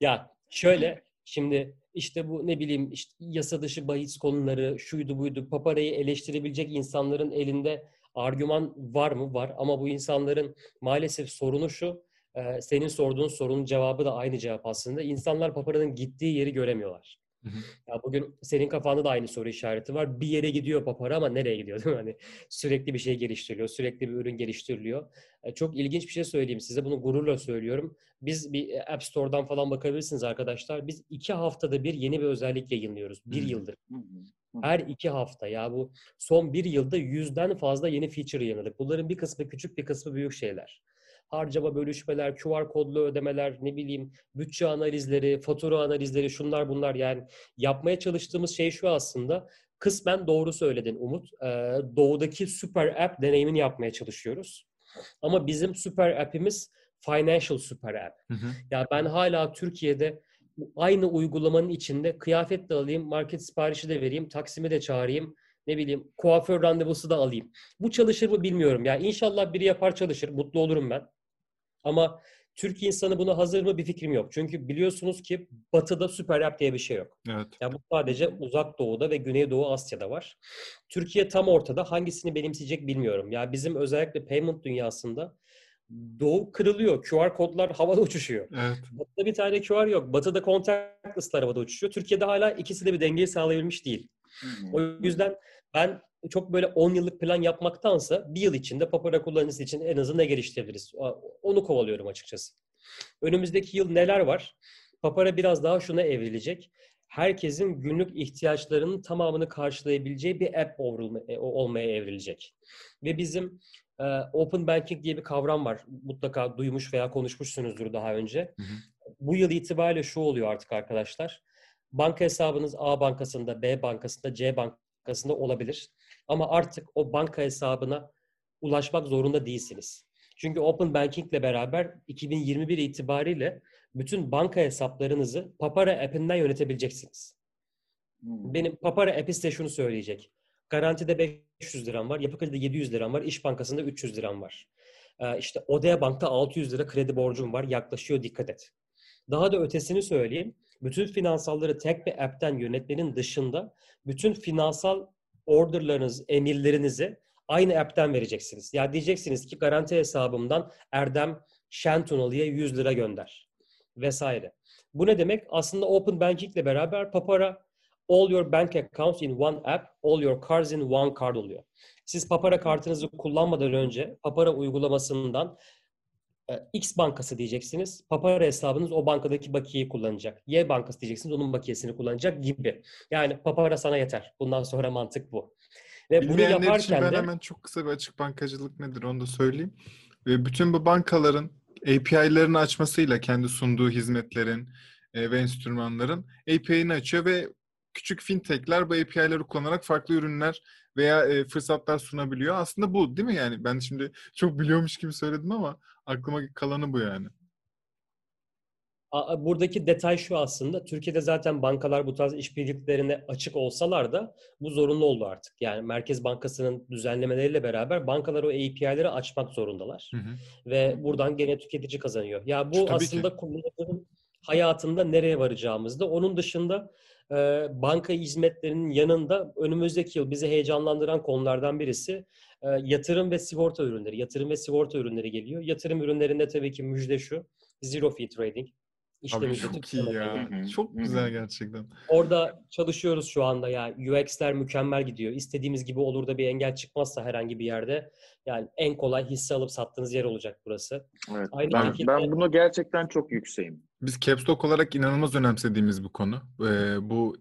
Ya şöyle şimdi işte bu ne bileyim işte yasa dışı bahis konuları, şuydu buydu, Papara'yı eleştirebilecek insanların elinde argüman var mı? Var. Ama bu insanların maalesef sorunu şu, senin sorduğun sorunun cevabı da aynı cevap aslında. İnsanlar Papara'nın gittiği yeri göremiyorlar. Ya bugün senin kafanda da aynı soru işareti var. Bir yere gidiyor Papara ama nereye gidiyor? Değil mi? Hani sürekli bir şey geliştiriliyor, sürekli bir ürün geliştiriliyor. Çok ilginç bir şey söyleyeyim size, bunu gururla söylüyorum. Biz bir App Store'dan falan bakabilirsiniz arkadaşlar. Biz 2 haftada bir yeni bir özellik yayınlıyoruz. 1 yıldır. Her 2 hafta. Ya bu son 1 yılda 100'den fazla yeni feature yayınladık. Bunların bir kısmı küçük, bir kısmı büyük şeyler. Harcama bölüşmeler, QR kodlu ödemeler, ne bileyim bütçe analizleri, fatura analizleri, şunlar bunlar. Yani yapmaya çalıştığımız şey şu aslında. Kısmen doğru söyledin Umut. Doğudaki süper app deneyimini yapmaya çalışıyoruz. Ama bizim süper app'imiz financial süper app. Ya ben hala Türkiye'de aynı uygulamanın içinde kıyafet de alayım, market siparişi de vereyim, taksimi de çağırayım, ne bileyim kuaför randevusu da alayım. Bu çalışır mı bilmiyorum. Yani inşallah biri yapar çalışır, mutlu olurum ben. Ama Türk insanı buna hazır mı bir fikrim yok. Çünkü biliyorsunuz ki Batı'da süper app diye bir şey yok. Evet. Yani bu sadece Uzak Doğu'da ve Güneydoğu Asya'da var. Türkiye tam ortada. Hangisini benimseyecek bilmiyorum. Ya yani bizim özellikle payment dünyasında Doğu kırılıyor. QR kodlar havada uçuşuyor. Evet. Batı'da bir tane QR yok. Batı'da contactless'lar havada uçuşuyor. Türkiye'de hala ikisi de bir dengeyi sağlayabilmiş değil. O yüzden ben çok böyle 10 yıllık plan yapmaktansa 1 yıl içinde Papara kullanıcısı için en azından ne geliştirebiliriz? Onu kovalıyorum açıkçası. Önümüzdeki yıl neler var? Papara biraz daha şuna evrilecek. Herkesin günlük ihtiyaçlarının tamamını karşılayabileceği bir app olmaya evrilecek. Ve bizim Open Banking diye bir kavram var. Mutlaka duymuş veya konuşmuşsunuzdur daha önce. Bu yıl itibariyle şu oluyor artık arkadaşlar. Banka hesabınız A bankasında, B bankasında, C bankasında olabilir. Ama artık o banka hesabına ulaşmak zorunda değilsiniz. Çünkü Open Banking ile beraber 2021 itibariyle bütün banka hesaplarınızı Papara app'inden yönetebileceksiniz. Benim Papara app'i size şunu söyleyecek. Garantide 500 liram var, Yapı Kredi'de 700 liram var, İş Bankası'nda 300 liram var. İşte Odea Bank'ta 600 lira kredi borcum var, yaklaşıyor, dikkat et. Daha da ötesini söyleyeyim. Bütün finansalları tek bir app'ten yönetmenin dışında bütün finansal orderlarınız, emirlerinizi aynı app'ten vereceksiniz. Ya diyeceksiniz ki garanti hesabımdan Erdem Şentunalı'ya 100 lira gönder vesaire. Bu ne demek? Aslında Open Banking ile beraber Papara all your bank accounts in one app, all your cards in one card oluyor. Siz Papara kartınızı kullanmadan önce Papara uygulamasından X bankası diyeceksiniz. Papara hesabınız o bankadaki bakiyeyi kullanacak. Y bankası diyeceksiniz, onun bakiyesini kullanacak gibi. Yani Papara sana yeter. Bundan sonra mantık bu. Ve bilmeyenler bunu yaparken için ben hemen çok kısa bir açık bankacılık nedir onu da söyleyeyim. Bütün bu bankaların API'lerini açmasıyla kendi sunduğu hizmetlerin ve enstrümanların API'ini açıyor ve küçük fintechler bu API'leri kullanarak farklı ürünler veya fırsatlar sunabiliyor. Aslında bu değil mi yani? Ben şimdi çok biliyormuş gibi söyledim ama aklıma kalanı bu yani. Buradaki detay şu aslında. Türkiye'de zaten bankalar bu tarz işbirliklerine açık olsalar da bu zorunlu oldu artık. Yani Merkez Bankası'nın düzenlemeleriyle beraber bankalar o API'leri açmak zorundalar. Hı hı. Ve buradan gene tüketici kazanıyor. Ya bu tabii aslında kullanıcının hayatında nereye varacağımız da. Onun dışında banka hizmetlerinin yanında önümüzdeki yıl bizi heyecanlandıran konulardan birisi yatırım ve sigorta ürünleri. Yatırım ve sigorta ürünleri geliyor. Yatırım ürünlerinde tabii ki müjde şu. Zero fee trading. Abi çok iyi ya. Çok güzel gerçekten. Orada çalışıyoruz şu anda ya. UX'ler mükemmel gidiyor. İstediğimiz gibi olur da bir engel çıkmazsa herhangi bir yerde yani en kolay hisse alıp sattığınız yer olacak burası. Evet. Ben buna gerçekten çok yükseğim. Biz Kepstok olarak inanılmaz önemsediğimiz bu konu. Bu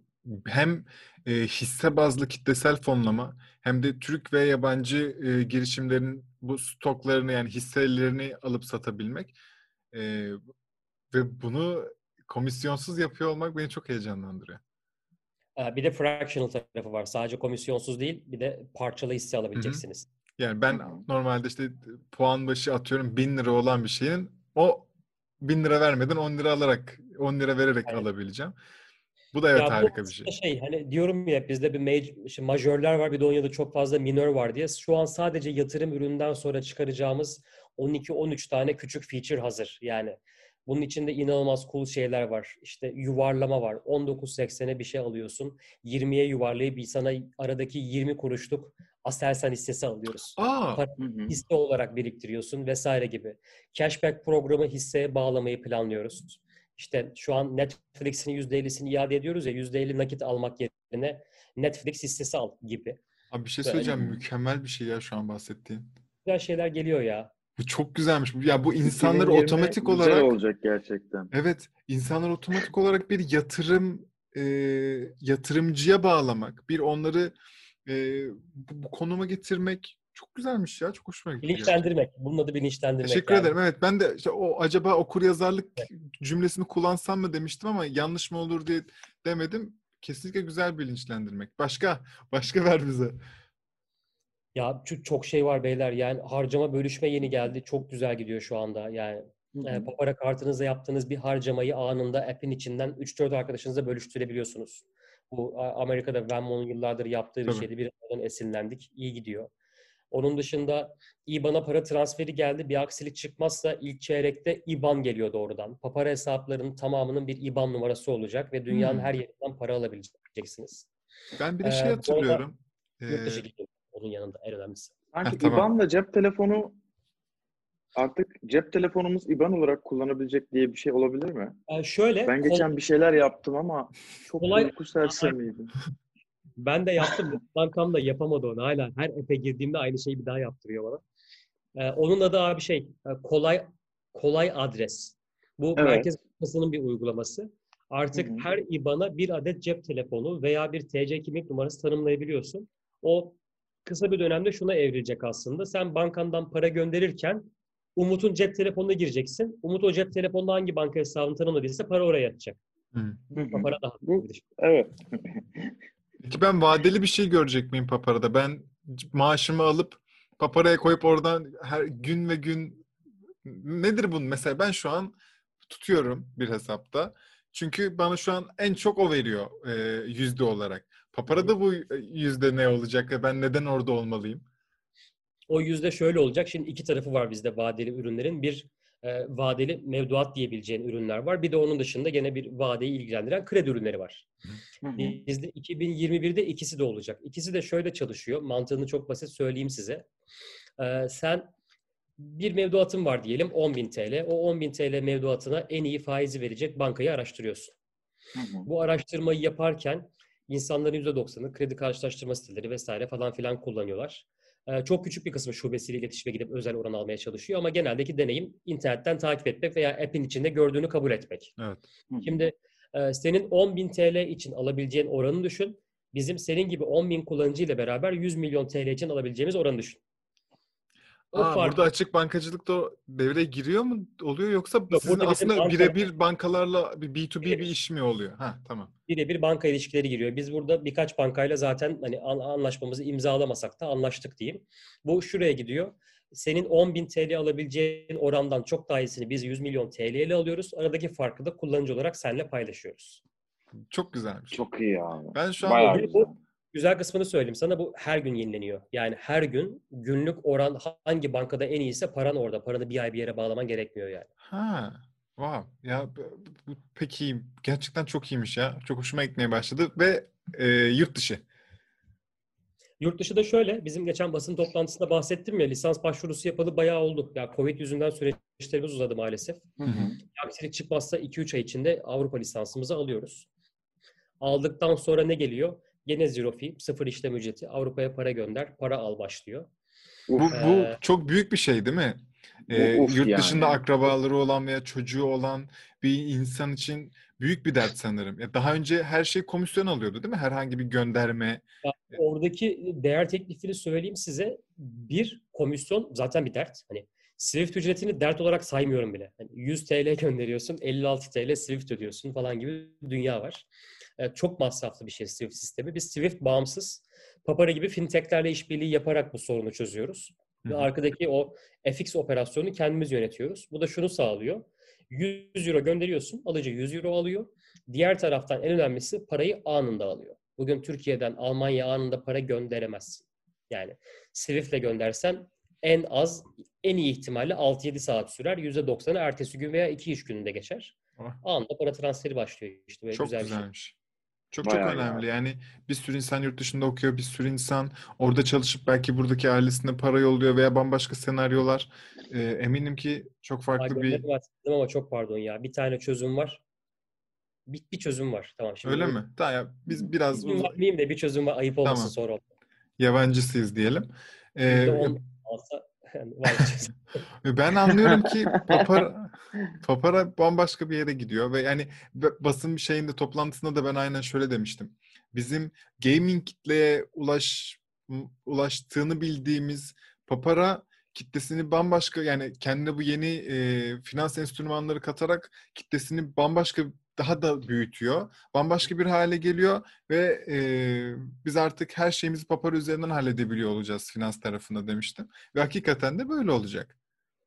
hem hisse bazlı kitlesel fonlama hem de Türk ve yabancı girişimlerin bu stoklarını yani hisselerini alıp satabilmek. Ve bunu komisyonsuz yapıyor olmak beni çok heyecanlandırıyor. Bir de fractional tarafı var. Sadece komisyonsuz değil, bir de parçalı hisse alabileceksiniz. Hı-hı. Yani ben normalde işte puan başı atıyorum 1000 lira olan bir şeyin o 1000 lira vermeden 10 lira alarak, 10 lira vererek evet, alabileceğim. Bu da evet ya, harika bir şey. Hani diyorum ya bizde bir majörler var, bir de Konya'da çok fazla minör var diye. Şu an sadece yatırım üründen sonra çıkaracağımız 12-13 tane küçük feature hazır. Yani bunun içinde inanılmaz cool şeyler var. İşte yuvarlama var. 19.80'e bir şey alıyorsun. 20'ye yuvarlayıp sana aradaki 20 kuruşluk Aselsan hissesi alıyoruz. Hisse olarak biriktiriyorsun vesaire gibi. Cashback programı hisseye bağlamayı planlıyoruz. İşte şu an Netflix'in %50'sini iade ediyoruz ya, %50 nakit almak yerine Netflix hissesi al gibi. Abi bir şey söyleyeceğim. Böyle mükemmel bir şey ya şu an bahsettiğin. Güzel şeyler geliyor ya. Bu çok güzelmiş. Ya bu insanları otomatik olarak... Güzel olacak gerçekten. Evet. İnsanları otomatik olarak bir yatırımcıya bağlamak, bir onları bu konuma getirmek çok güzelmiş ya. Çok hoşuma gitti. Bilinçlendirmek. Bunun adı bilinçlendirmek. Teşekkür ederim. Evet. Ben de işte acaba okuryazarlık cümlesini kullansam mı demiştim ama yanlış mı olur diye demedim. Kesinlikle güzel bilinçlendirmek. Başka ver bize. Ya çok şey var beyler. Yani harcama bölüşme yeni geldi. Çok güzel gidiyor şu anda. Yani Papara kartınızla yaptığınız bir harcamayı anında app'in içinden 3-4 arkadaşınıza bölüştürebiliyorsunuz. Bu Amerika'da Venmo'nun yıllardır yaptığı bir şeydi. Bir oradan esinlendik. İyi gidiyor. Onun dışında IBAN'a para transferi geldi. Bir aksilik çıkmazsa ilk çeyrekte IBAN geliyor doğrudan. Papara hesaplarının tamamının bir IBAN numarası olacak ve dünyanın her yerinden para alabileceksiniz. Ben bir de şey hatırlıyorum. Yurt dışı gidiyor. Onun yanında en önemlisi. Sanki IBAN'la cep telefonu artık cep telefonumuz IBAN olarak kullanabilecek diye bir şey olabilir mi? Şöyle. Ben geçen bir şeyler yaptım ama çok korku sersemiydi. Ben de yaptım. Bankam da yapamadı onu hala. Her app'e girdiğimde aynı şeyi bir daha yaptırıyor bana. Onun adı abi kolay adres. Bu evet. Merkez Bankası'nın bir uygulaması. Artık her IBAN'a bir adet cep telefonu veya bir TC kimlik numarası tanımlayabiliyorsun. O kısa bir dönemde şuna evrilecek aslında. Sen bankandan para gönderirken Umut'un cep telefonuna gireceksin. Umut o cep telefonunda hangi banka hesabını tanımladıysa para oraya yatacak. Papara da haklıdır. Evet. Peki ben vadeli bir şey görecek miyim Papara'da? Ben maaşımı alıp Papara'ya koyup oradan her gün ve gün nedir bunun? Mesela ben şu an tutuyorum bir hesapta. Çünkü bana şu an en çok o veriyor yüzde olarak. Papara'da bu yüzde ne olacak ve ben neden orada olmalıyım? O yüzde şöyle olacak. Şimdi iki tarafı var bizde vadeli ürünlerin. Bir vadeli mevduat diyebileceğin ürünler var. Bir de onun dışında gene bir vadeyi ilgilendiren kredi ürünleri var. Bizde 2021'de ikisi de olacak. İkisi de şöyle çalışıyor. Mantığını çok basit söyleyeyim size. Sen bir mevduatın var diyelim 10.000 TL. O 10.000 TL mevduatına en iyi faizi verecek bankayı araştırıyorsun. Bu araştırmayı yaparken insanların %90'ı kredi karşılaştırma siteleri vesaire falan filan kullanıyorlar. Çok küçük bir kısmı şubesiyle iletişime gidip özel oran almaya çalışıyor ama geneldeki deneyim internetten takip etmek veya app'in içinde gördüğünü kabul etmek. Evet. Şimdi senin 10.000 TL için alabileceğin oranı düşün. Bizim senin gibi 10.000 kullanıcıyla beraber 100 milyon TL için alabileceğimiz oranı düşün. Burada açık bankacılık da devreye giriyor mu oluyor yoksa sizin aslında birebir bankalarla bir B2B bir iş mi oluyor? Ha, tamam. Birebir banka ilişkileri giriyor. Biz burada birkaç bankayla zaten hani anlaşmamızı imzalamasak da anlaştık diyeyim. Bu şuraya gidiyor. Senin 10.000 TL alabileceğin orandan çok daha iyisini biz 100 milyon TL'yle alıyoruz. Aradaki farkı da kullanıcı olarak seninle paylaşıyoruz. Çok güzelmiş. Çok iyi abi. Ben şu an güzel kısmını söyleyeyim sana. Bu her gün yenileniyor. Yani her gün günlük oran hangi bankada en iyiyse paran orada. Paranı bir ay bir yere bağlaman gerekmiyor yani. Ha. Wow. Ya bu pek iyi. Gerçekten çok iyiymiş ya. Çok hoşuma gitmeye başladı ve yurt dışı. Yurt dışı da şöyle. Bizim geçen basın toplantısında bahsettim ya. Lisans başvurusu yapalı bayağı oldu. Ya Covid yüzünden süreçlerimiz uzadı maalesef. Aksilik çıkmazsa 2-3 ay içinde Avrupa lisansımızı alıyoruz. Aldıktan sonra ne geliyor? Gene zero fee, sıfır işlem ücreti. Avrupa'ya para gönder, para al başlıyor. Bu çok büyük bir şey değil mi? Yurt dışında yani akrabaları olan veya çocuğu olan bir insan için büyük bir dert sanırım. Ya daha önce her şey komisyon alıyordu değil mi? Herhangi bir gönderme. Yani oradaki değer teklifini söyleyeyim size. Bir, komisyon zaten bir dert. Hani Swift ücretini dert olarak saymıyorum bile. Yani 100 TL gönderiyorsun, 56 TL Swift ödüyorsun falan gibi dünya var. Çok masraflı bir şey Swift sistemi. Biz Swift bağımsız, Papara gibi fintechlerle işbirliği yaparak bu sorunu çözüyoruz. Ve arkadaki o FX operasyonu kendimiz yönetiyoruz. Bu da şunu sağlıyor. 100 euro gönderiyorsun, alıcı 100 euro alıyor. Diğer taraftan en önemlisi parayı anında alıyor. Bugün Türkiye'den Almanya anında para gönderemezsin. Yani Swift'le göndersen en az, en iyi ihtimalle 6-7 saat sürer. %90'ı ertesi gün veya 2 iş gününde geçer. Anında para transferi başlıyor işte. Böyle çok güzelmiş. Şey. Çok bayağı çok önemli. Yani bir sürü insan yurt dışında okuyor, bir sürü insan orada çalışıp belki buradaki ailesine para yolluyor veya bambaşka senaryolar. Eminim ki çok farklı bir... Ama çok pardon ya. Bir tane çözüm var. Bir çözüm var. Tamam. Şimdi öyle mi? Tamam ya. Biz biraz... Çözüm var diyeyim de bir çözüm var. Ayıp olmasın sonra. Yabancısıyız diyelim. Ben anlıyorum ki Papara bambaşka bir yere gidiyor ve yani basın şeyinde toplantısında da ben aynen şöyle demiştim. Bizim gaming kitleye ulaştığını bildiğimiz Papara kitlesini bambaşka yani kendine bu yeni finans enstrümanları katarak kitlesini bambaşka daha da büyütüyor. Bambaşka bir hale geliyor ve biz artık her şeyimizi Papara üzerinden halledebiliyor olacağız finans tarafında demiştim. Ve hakikaten de böyle olacak.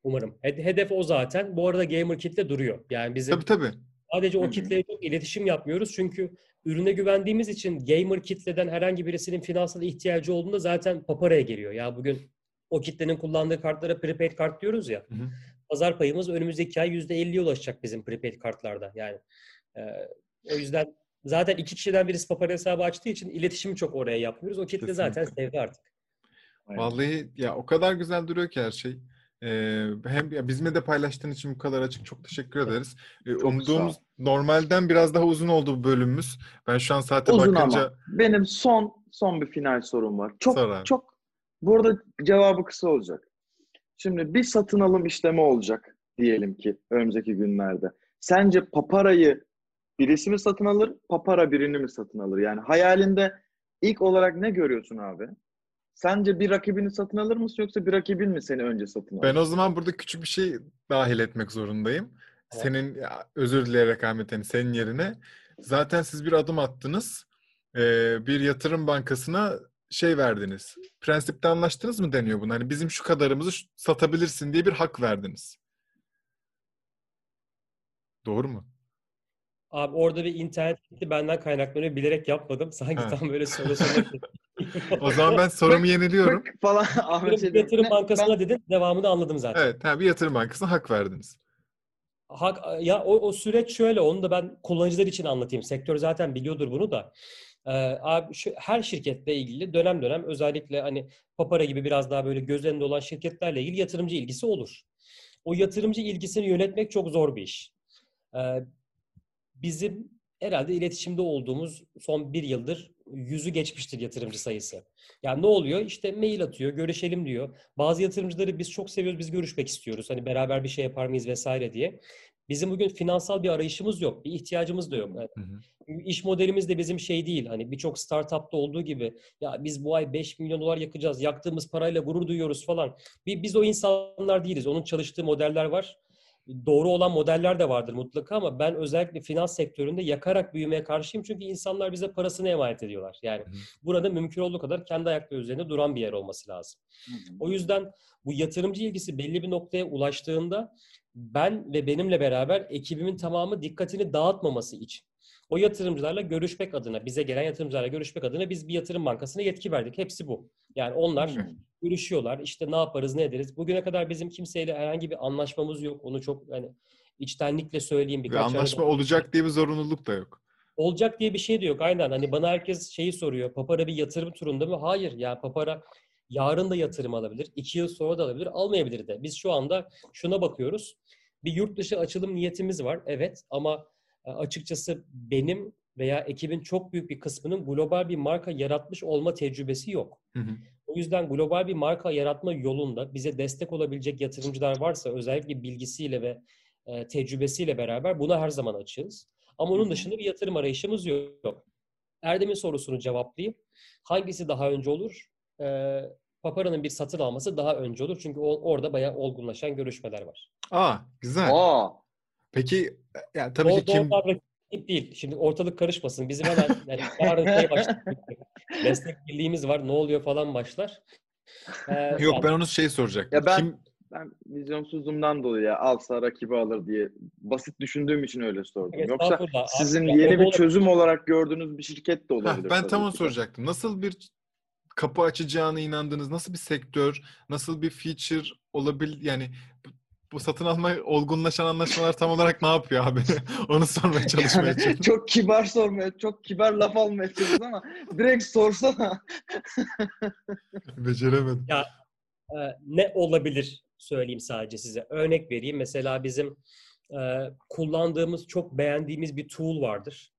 Umarım. Hedef o zaten. Bu arada gamer kitle duruyor. Yani bizim tabii. Sadece o kitleye çok iletişim yapmıyoruz. Çünkü ürüne güvendiğimiz için gamer kitleden herhangi birisinin finansal ihtiyacı olduğunda zaten Papara'ya geliyor. Ya bugün o kitlenin kullandığı kartlara prepaid kart diyoruz ya. Pazar payımız önümüzdeki ay %50'ye ulaşacak bizim prepaid kartlarda. Yani o yüzden zaten iki kişiden birisi Papara hesabı açtığı için iletişimi çok oraya yapmıyoruz. O kitle kesinlikle zaten sevdi artık. Aynen. Vallahi ya o kadar güzel duruyor ki her şey. Hem ya bizimle de paylaştığın için bu kadar açık çok teşekkür ederiz. Umduğumuz normalden biraz daha uzun oldu bu bölümümüz. Ben şu an saate uzun bakınca... Ama. Benim son bir final sorum var. Çok bu arada cevabı kısa olacak. Şimdi bir satın alım işlemi olacak diyelim ki önümüzdeki günlerde. Sence Papara'yı birisi mi satın alır, Papara birini mi satın alır? Yani hayalinde ilk olarak ne görüyorsun abi? Sence bir rakibini satın alır mısın yoksa bir rakibin mi seni önce satın alır? Ben o zaman burada küçük bir şey dahil etmek zorundayım. senin özür dileyerek Ahmet Hanım, senin yerine zaten siz bir adım attınız. Bir yatırım bankasına şey verdiniz. Prensipte anlaştınız mı deniyor buna? Hani bizim şu kadarımızı satabilirsin diye bir hak verdiniz. Doğru mu? Abi orada bir internet gitti, benden kaynaklanıyor. Bilerek yapmadım. Sanki tam böyle söylesem. O zaman ben sorumu yeniliyorum. Falan yatırım bankasına dedin. Devamını anladım zaten. Evet, bir yatırım bankasına hak verdiniz. Hak, ya o süreç şöyle, onu da ben kullanıcılar için anlatayım. Sektör zaten biliyordur bunu da. Abi şu, her şirketle ilgili dönem dönem özellikle hani Papara gibi biraz daha böyle göz önünde olan şirketlerle ilgili yatırımcı ilgisi olur. O yatırımcı ilgisini yönetmek çok zor bir iş. Bizim herhalde iletişimde olduğumuz son bir yıldır 100'ü geçmiştir yatırımcı sayısı. Yani ne oluyor? İşte mail atıyor, görüşelim diyor. Bazı yatırımcıları biz çok seviyoruz, biz görüşmek istiyoruz. Hani beraber bir şey yapar mıyız vesaire diye. Bizim bugün finansal bir arayışımız yok, bir ihtiyacımız da yok. Yani iş modelimiz de bizim şey değil. Hani birçok startup'ta olduğu gibi ya biz bu ay $5 milyon yakacağız, yaktığımız parayla gurur duyuyoruz falan. Biz o insanlar değiliz. Onun çalıştığı modeller var. Doğru olan modeller de vardır mutlaka ama ben özellikle finans sektöründe yakarak büyümeye karşıyım. Çünkü insanlar bize parasını emanet ediyorlar. Yani burada mümkün olduğu kadar kendi ayakları üzerinde duran bir yer olması lazım. O yüzden bu yatırımcı ilgisi belli bir noktaya ulaştığında ben ve benimle beraber ekibimin tamamı dikkatini dağıtmaması için o yatırımcılarla görüşmek adına, bize gelen yatırımcılarla görüşmek adına biz bir yatırım bankasına yetki verdik. Hepsi bu. Yani onlar görüşüyorlar. İşte ne yaparız, ne ederiz. Bugüne kadar bizim kimseyle herhangi bir anlaşmamız yok. Onu çok yani içtenlikle söyleyeyim. Birkaç anlaşma olacak diye bir zorunluluk da yok. Olacak diye bir şey de yok. Aynen. Hani bana herkes şeyi soruyor. Papara bir yatırım turunda mı? Hayır. Yani Papara yarın da yatırım alabilir. 2 yıl sonra da alabilir. Almayabilir de. Biz şu anda şuna bakıyoruz. Bir yurt dışı açılım niyetimiz var. Evet ama açıkçası benim veya ekibin çok büyük bir kısmının global bir marka yaratmış olma tecrübesi yok. O yüzden global bir marka yaratma yolunda bize destek olabilecek yatırımcılar varsa özellikle bilgisiyle ve tecrübesiyle beraber buna her zaman açığız. Ama onun dışında bir yatırım arayışımız yok. Erdem'in sorusunu cevaplayayım. Hangisi daha önce olur? Papara'nın bir satın alması daha önce olur. Çünkü orada bayağı olgunlaşan görüşmeler var. Güzel. Peki yani tabii ki kim... değil. Şimdi ortalık karışmasın. Bizim hemen yani başlar. Meslek birliğimiz var. Ne oluyor falan başlar. Yok ben onu soracaktım. Ya ben vizyonsuzluğumdan dolayı alsa rakibi alır diye basit düşündüğüm için öyle sordum. Evet, yoksa sizin yeni bir çözüm olarak gördüğünüz bir şirket de olabilir. Ben tam onu soracaktım. Nasıl bir kapı açacağına inandınız? Nasıl bir sektör? Nasıl bir feature olabilir? Yani bu satın alma, olgunlaşan anlaşmalar tam olarak ne yapıyor abi? Onu sormaya çalışmaya çalışıyorum. Çok kibar sormaya, çok kibar laf almaya çalışıyoruz ama direkt sorsana. Beceremedim. Ya, ne olabilir söyleyeyim sadece size. Örnek vereyim. Mesela bizim kullandığımız, çok beğendiğimiz bir tool vardır.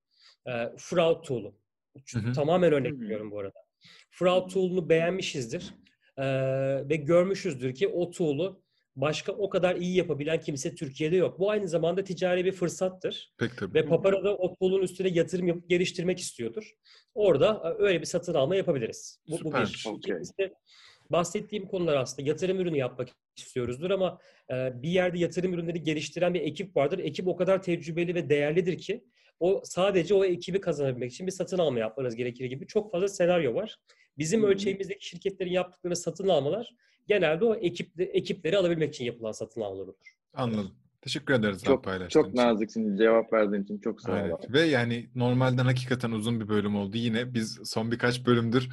Fraud tool'u. Tamamen örnek veriyorum bu arada. Fraud tool'unu beğenmişizdir. Ve görmüşüzdür ki o tool'u başka o kadar iyi yapabilen kimse Türkiye'de yok. Bu aynı zamanda ticari bir fırsattır. Ve Papara da o tool'un üstüne yatırım yapıp geliştirmek istiyordur. Orada öyle bir satın alma yapabiliriz. Bu bir. İşte bahsettiğim konular aslında yatırım ürünü yapmak istiyoruzdur ama bir yerde yatırım ürünleri geliştiren bir ekip vardır. Ekip o kadar tecrübeli ve değerlidir ki o sadece o ekibi kazanabilmek için bir satın alma yapmanız gerekir gibi çok fazla senaryo var. Bizim ölçeğimizdeki şirketlerin yaptıkları satın almalar genelde o ekipleri alabilmek için yapılan satın almalar olur. Anladım. Teşekkür ederiz. Çok naziksin. Cevap verdiğin için çok sağ ol. Ve yani normalden hakikaten uzun bir bölüm oldu. Yine biz son birkaç bölümdür.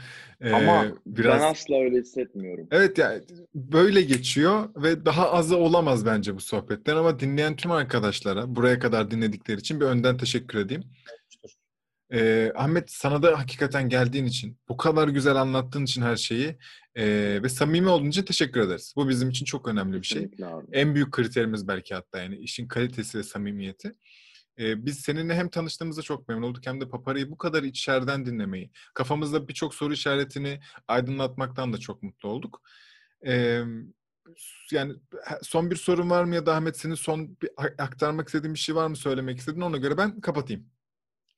Ama biraz... ben asla öyle hissetmiyorum. Evet yani böyle geçiyor ve daha azı olamaz bence bu sohbetler. Ama dinleyen tüm arkadaşlara buraya kadar dinledikleri için bir önden teşekkür edeyim. Ahmet sana da hakikaten geldiğin için, bu kadar güzel anlattığın için her şeyi ve samimi olduğun için teşekkür ederiz. Bu bizim için çok önemli bir şey. En büyük kriterimiz belki hatta yani işin kalitesi ve samimiyeti. Biz seninle hem tanıştığımızda çok memnun olduk hem de Papara'yı bu kadar içeriden dinlemeyi, kafamızda birçok soru işaretini aydınlatmaktan da çok mutlu olduk. Yani son bir sorun var mı ya da Ahmet senin son bir aktarmak istediğin bir şey var mı, söylemek istediğin, ona göre ben kapatayım.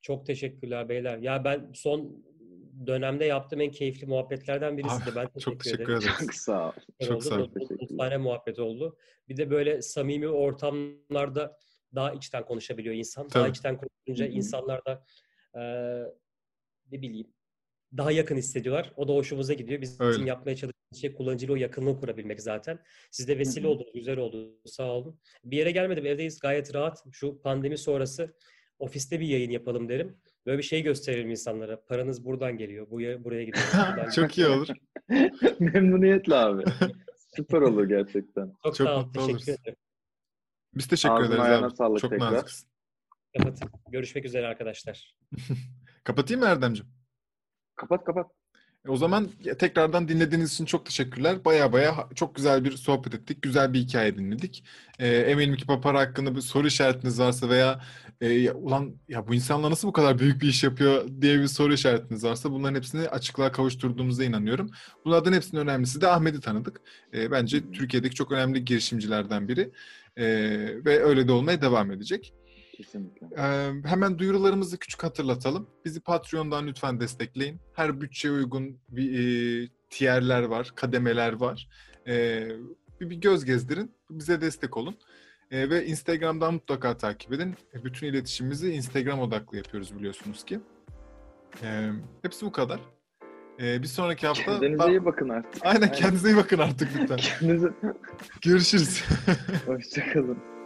Çok teşekkürler beyler. Ya ben son dönemde yaptığım en keyifli muhabbetlerden birisi de. Ben çok teşekkür ederim. Çok sağ ol. Çok sağ ol. Muhabbet oldu. Bir de böyle samimi ortamlarda daha içten konuşabiliyor insan. Tabii. Daha içten konuşunca insanlar da ne bileyim daha yakın hissediyorlar. O da hoşumuza gidiyor. Bizim öyle yapmaya çalıştığımız şey kullanıcıyla o yakınlığı kurabilmek zaten. Siz de vesile oldunuz. Güzel oldu. Sağ olun. Bir yere gelmedim. Evdeyiz. Gayet rahat. Şu pandemi sonrası ofiste bir yayın yapalım derim. Böyle bir şey gösterelim insanlara. Paranız buradan geliyor. Buraya gidiyor. Çok iyi olur. Memnuniyetle abi. Süper olur gerçekten. Çok sağ teşekkür ederim. Biz teşekkür ederiz abi. Çok naziksiniz. Kapatın. Görüşmek üzere arkadaşlar. Kapatayım mı Erdemciğim? Kapat. O zaman tekrardan dinlediğiniz için çok teşekkürler. Baya çok güzel bir sohbet ettik. Güzel bir hikaye dinledik. Eminim ki Papara hakkında bir soru işaretiniz varsa veya ya bu insanlar nasıl bu kadar büyük bir iş yapıyor diye bir soru işaretiniz varsa bunların hepsini açıklığa kavuşturduğumuza inanıyorum. Bunlardan hepsinin önemlisi de Ahmet'i tanıdık. Bence Türkiye'deki çok önemli girişimcilerden biri. Ve öyle de olmaya devam edecek. Kesinlikle. Hemen duyurularımızı küçük hatırlatalım. Bizi Patreon'dan lütfen destekleyin. Her bütçeye uygun tierler var, kademeler var. Bir göz gezdirin, bize destek olun. Ve Instagram'dan mutlaka takip edin. Bütün iletişimimizi Instagram odaklı yapıyoruz biliyorsunuz ki. Hepsi bu kadar. Bir sonraki hafta... Kendinize iyi bakın artık. Aynen, kendinize iyi bakın artık lütfen. Görüşürüz. Hoşçakalın.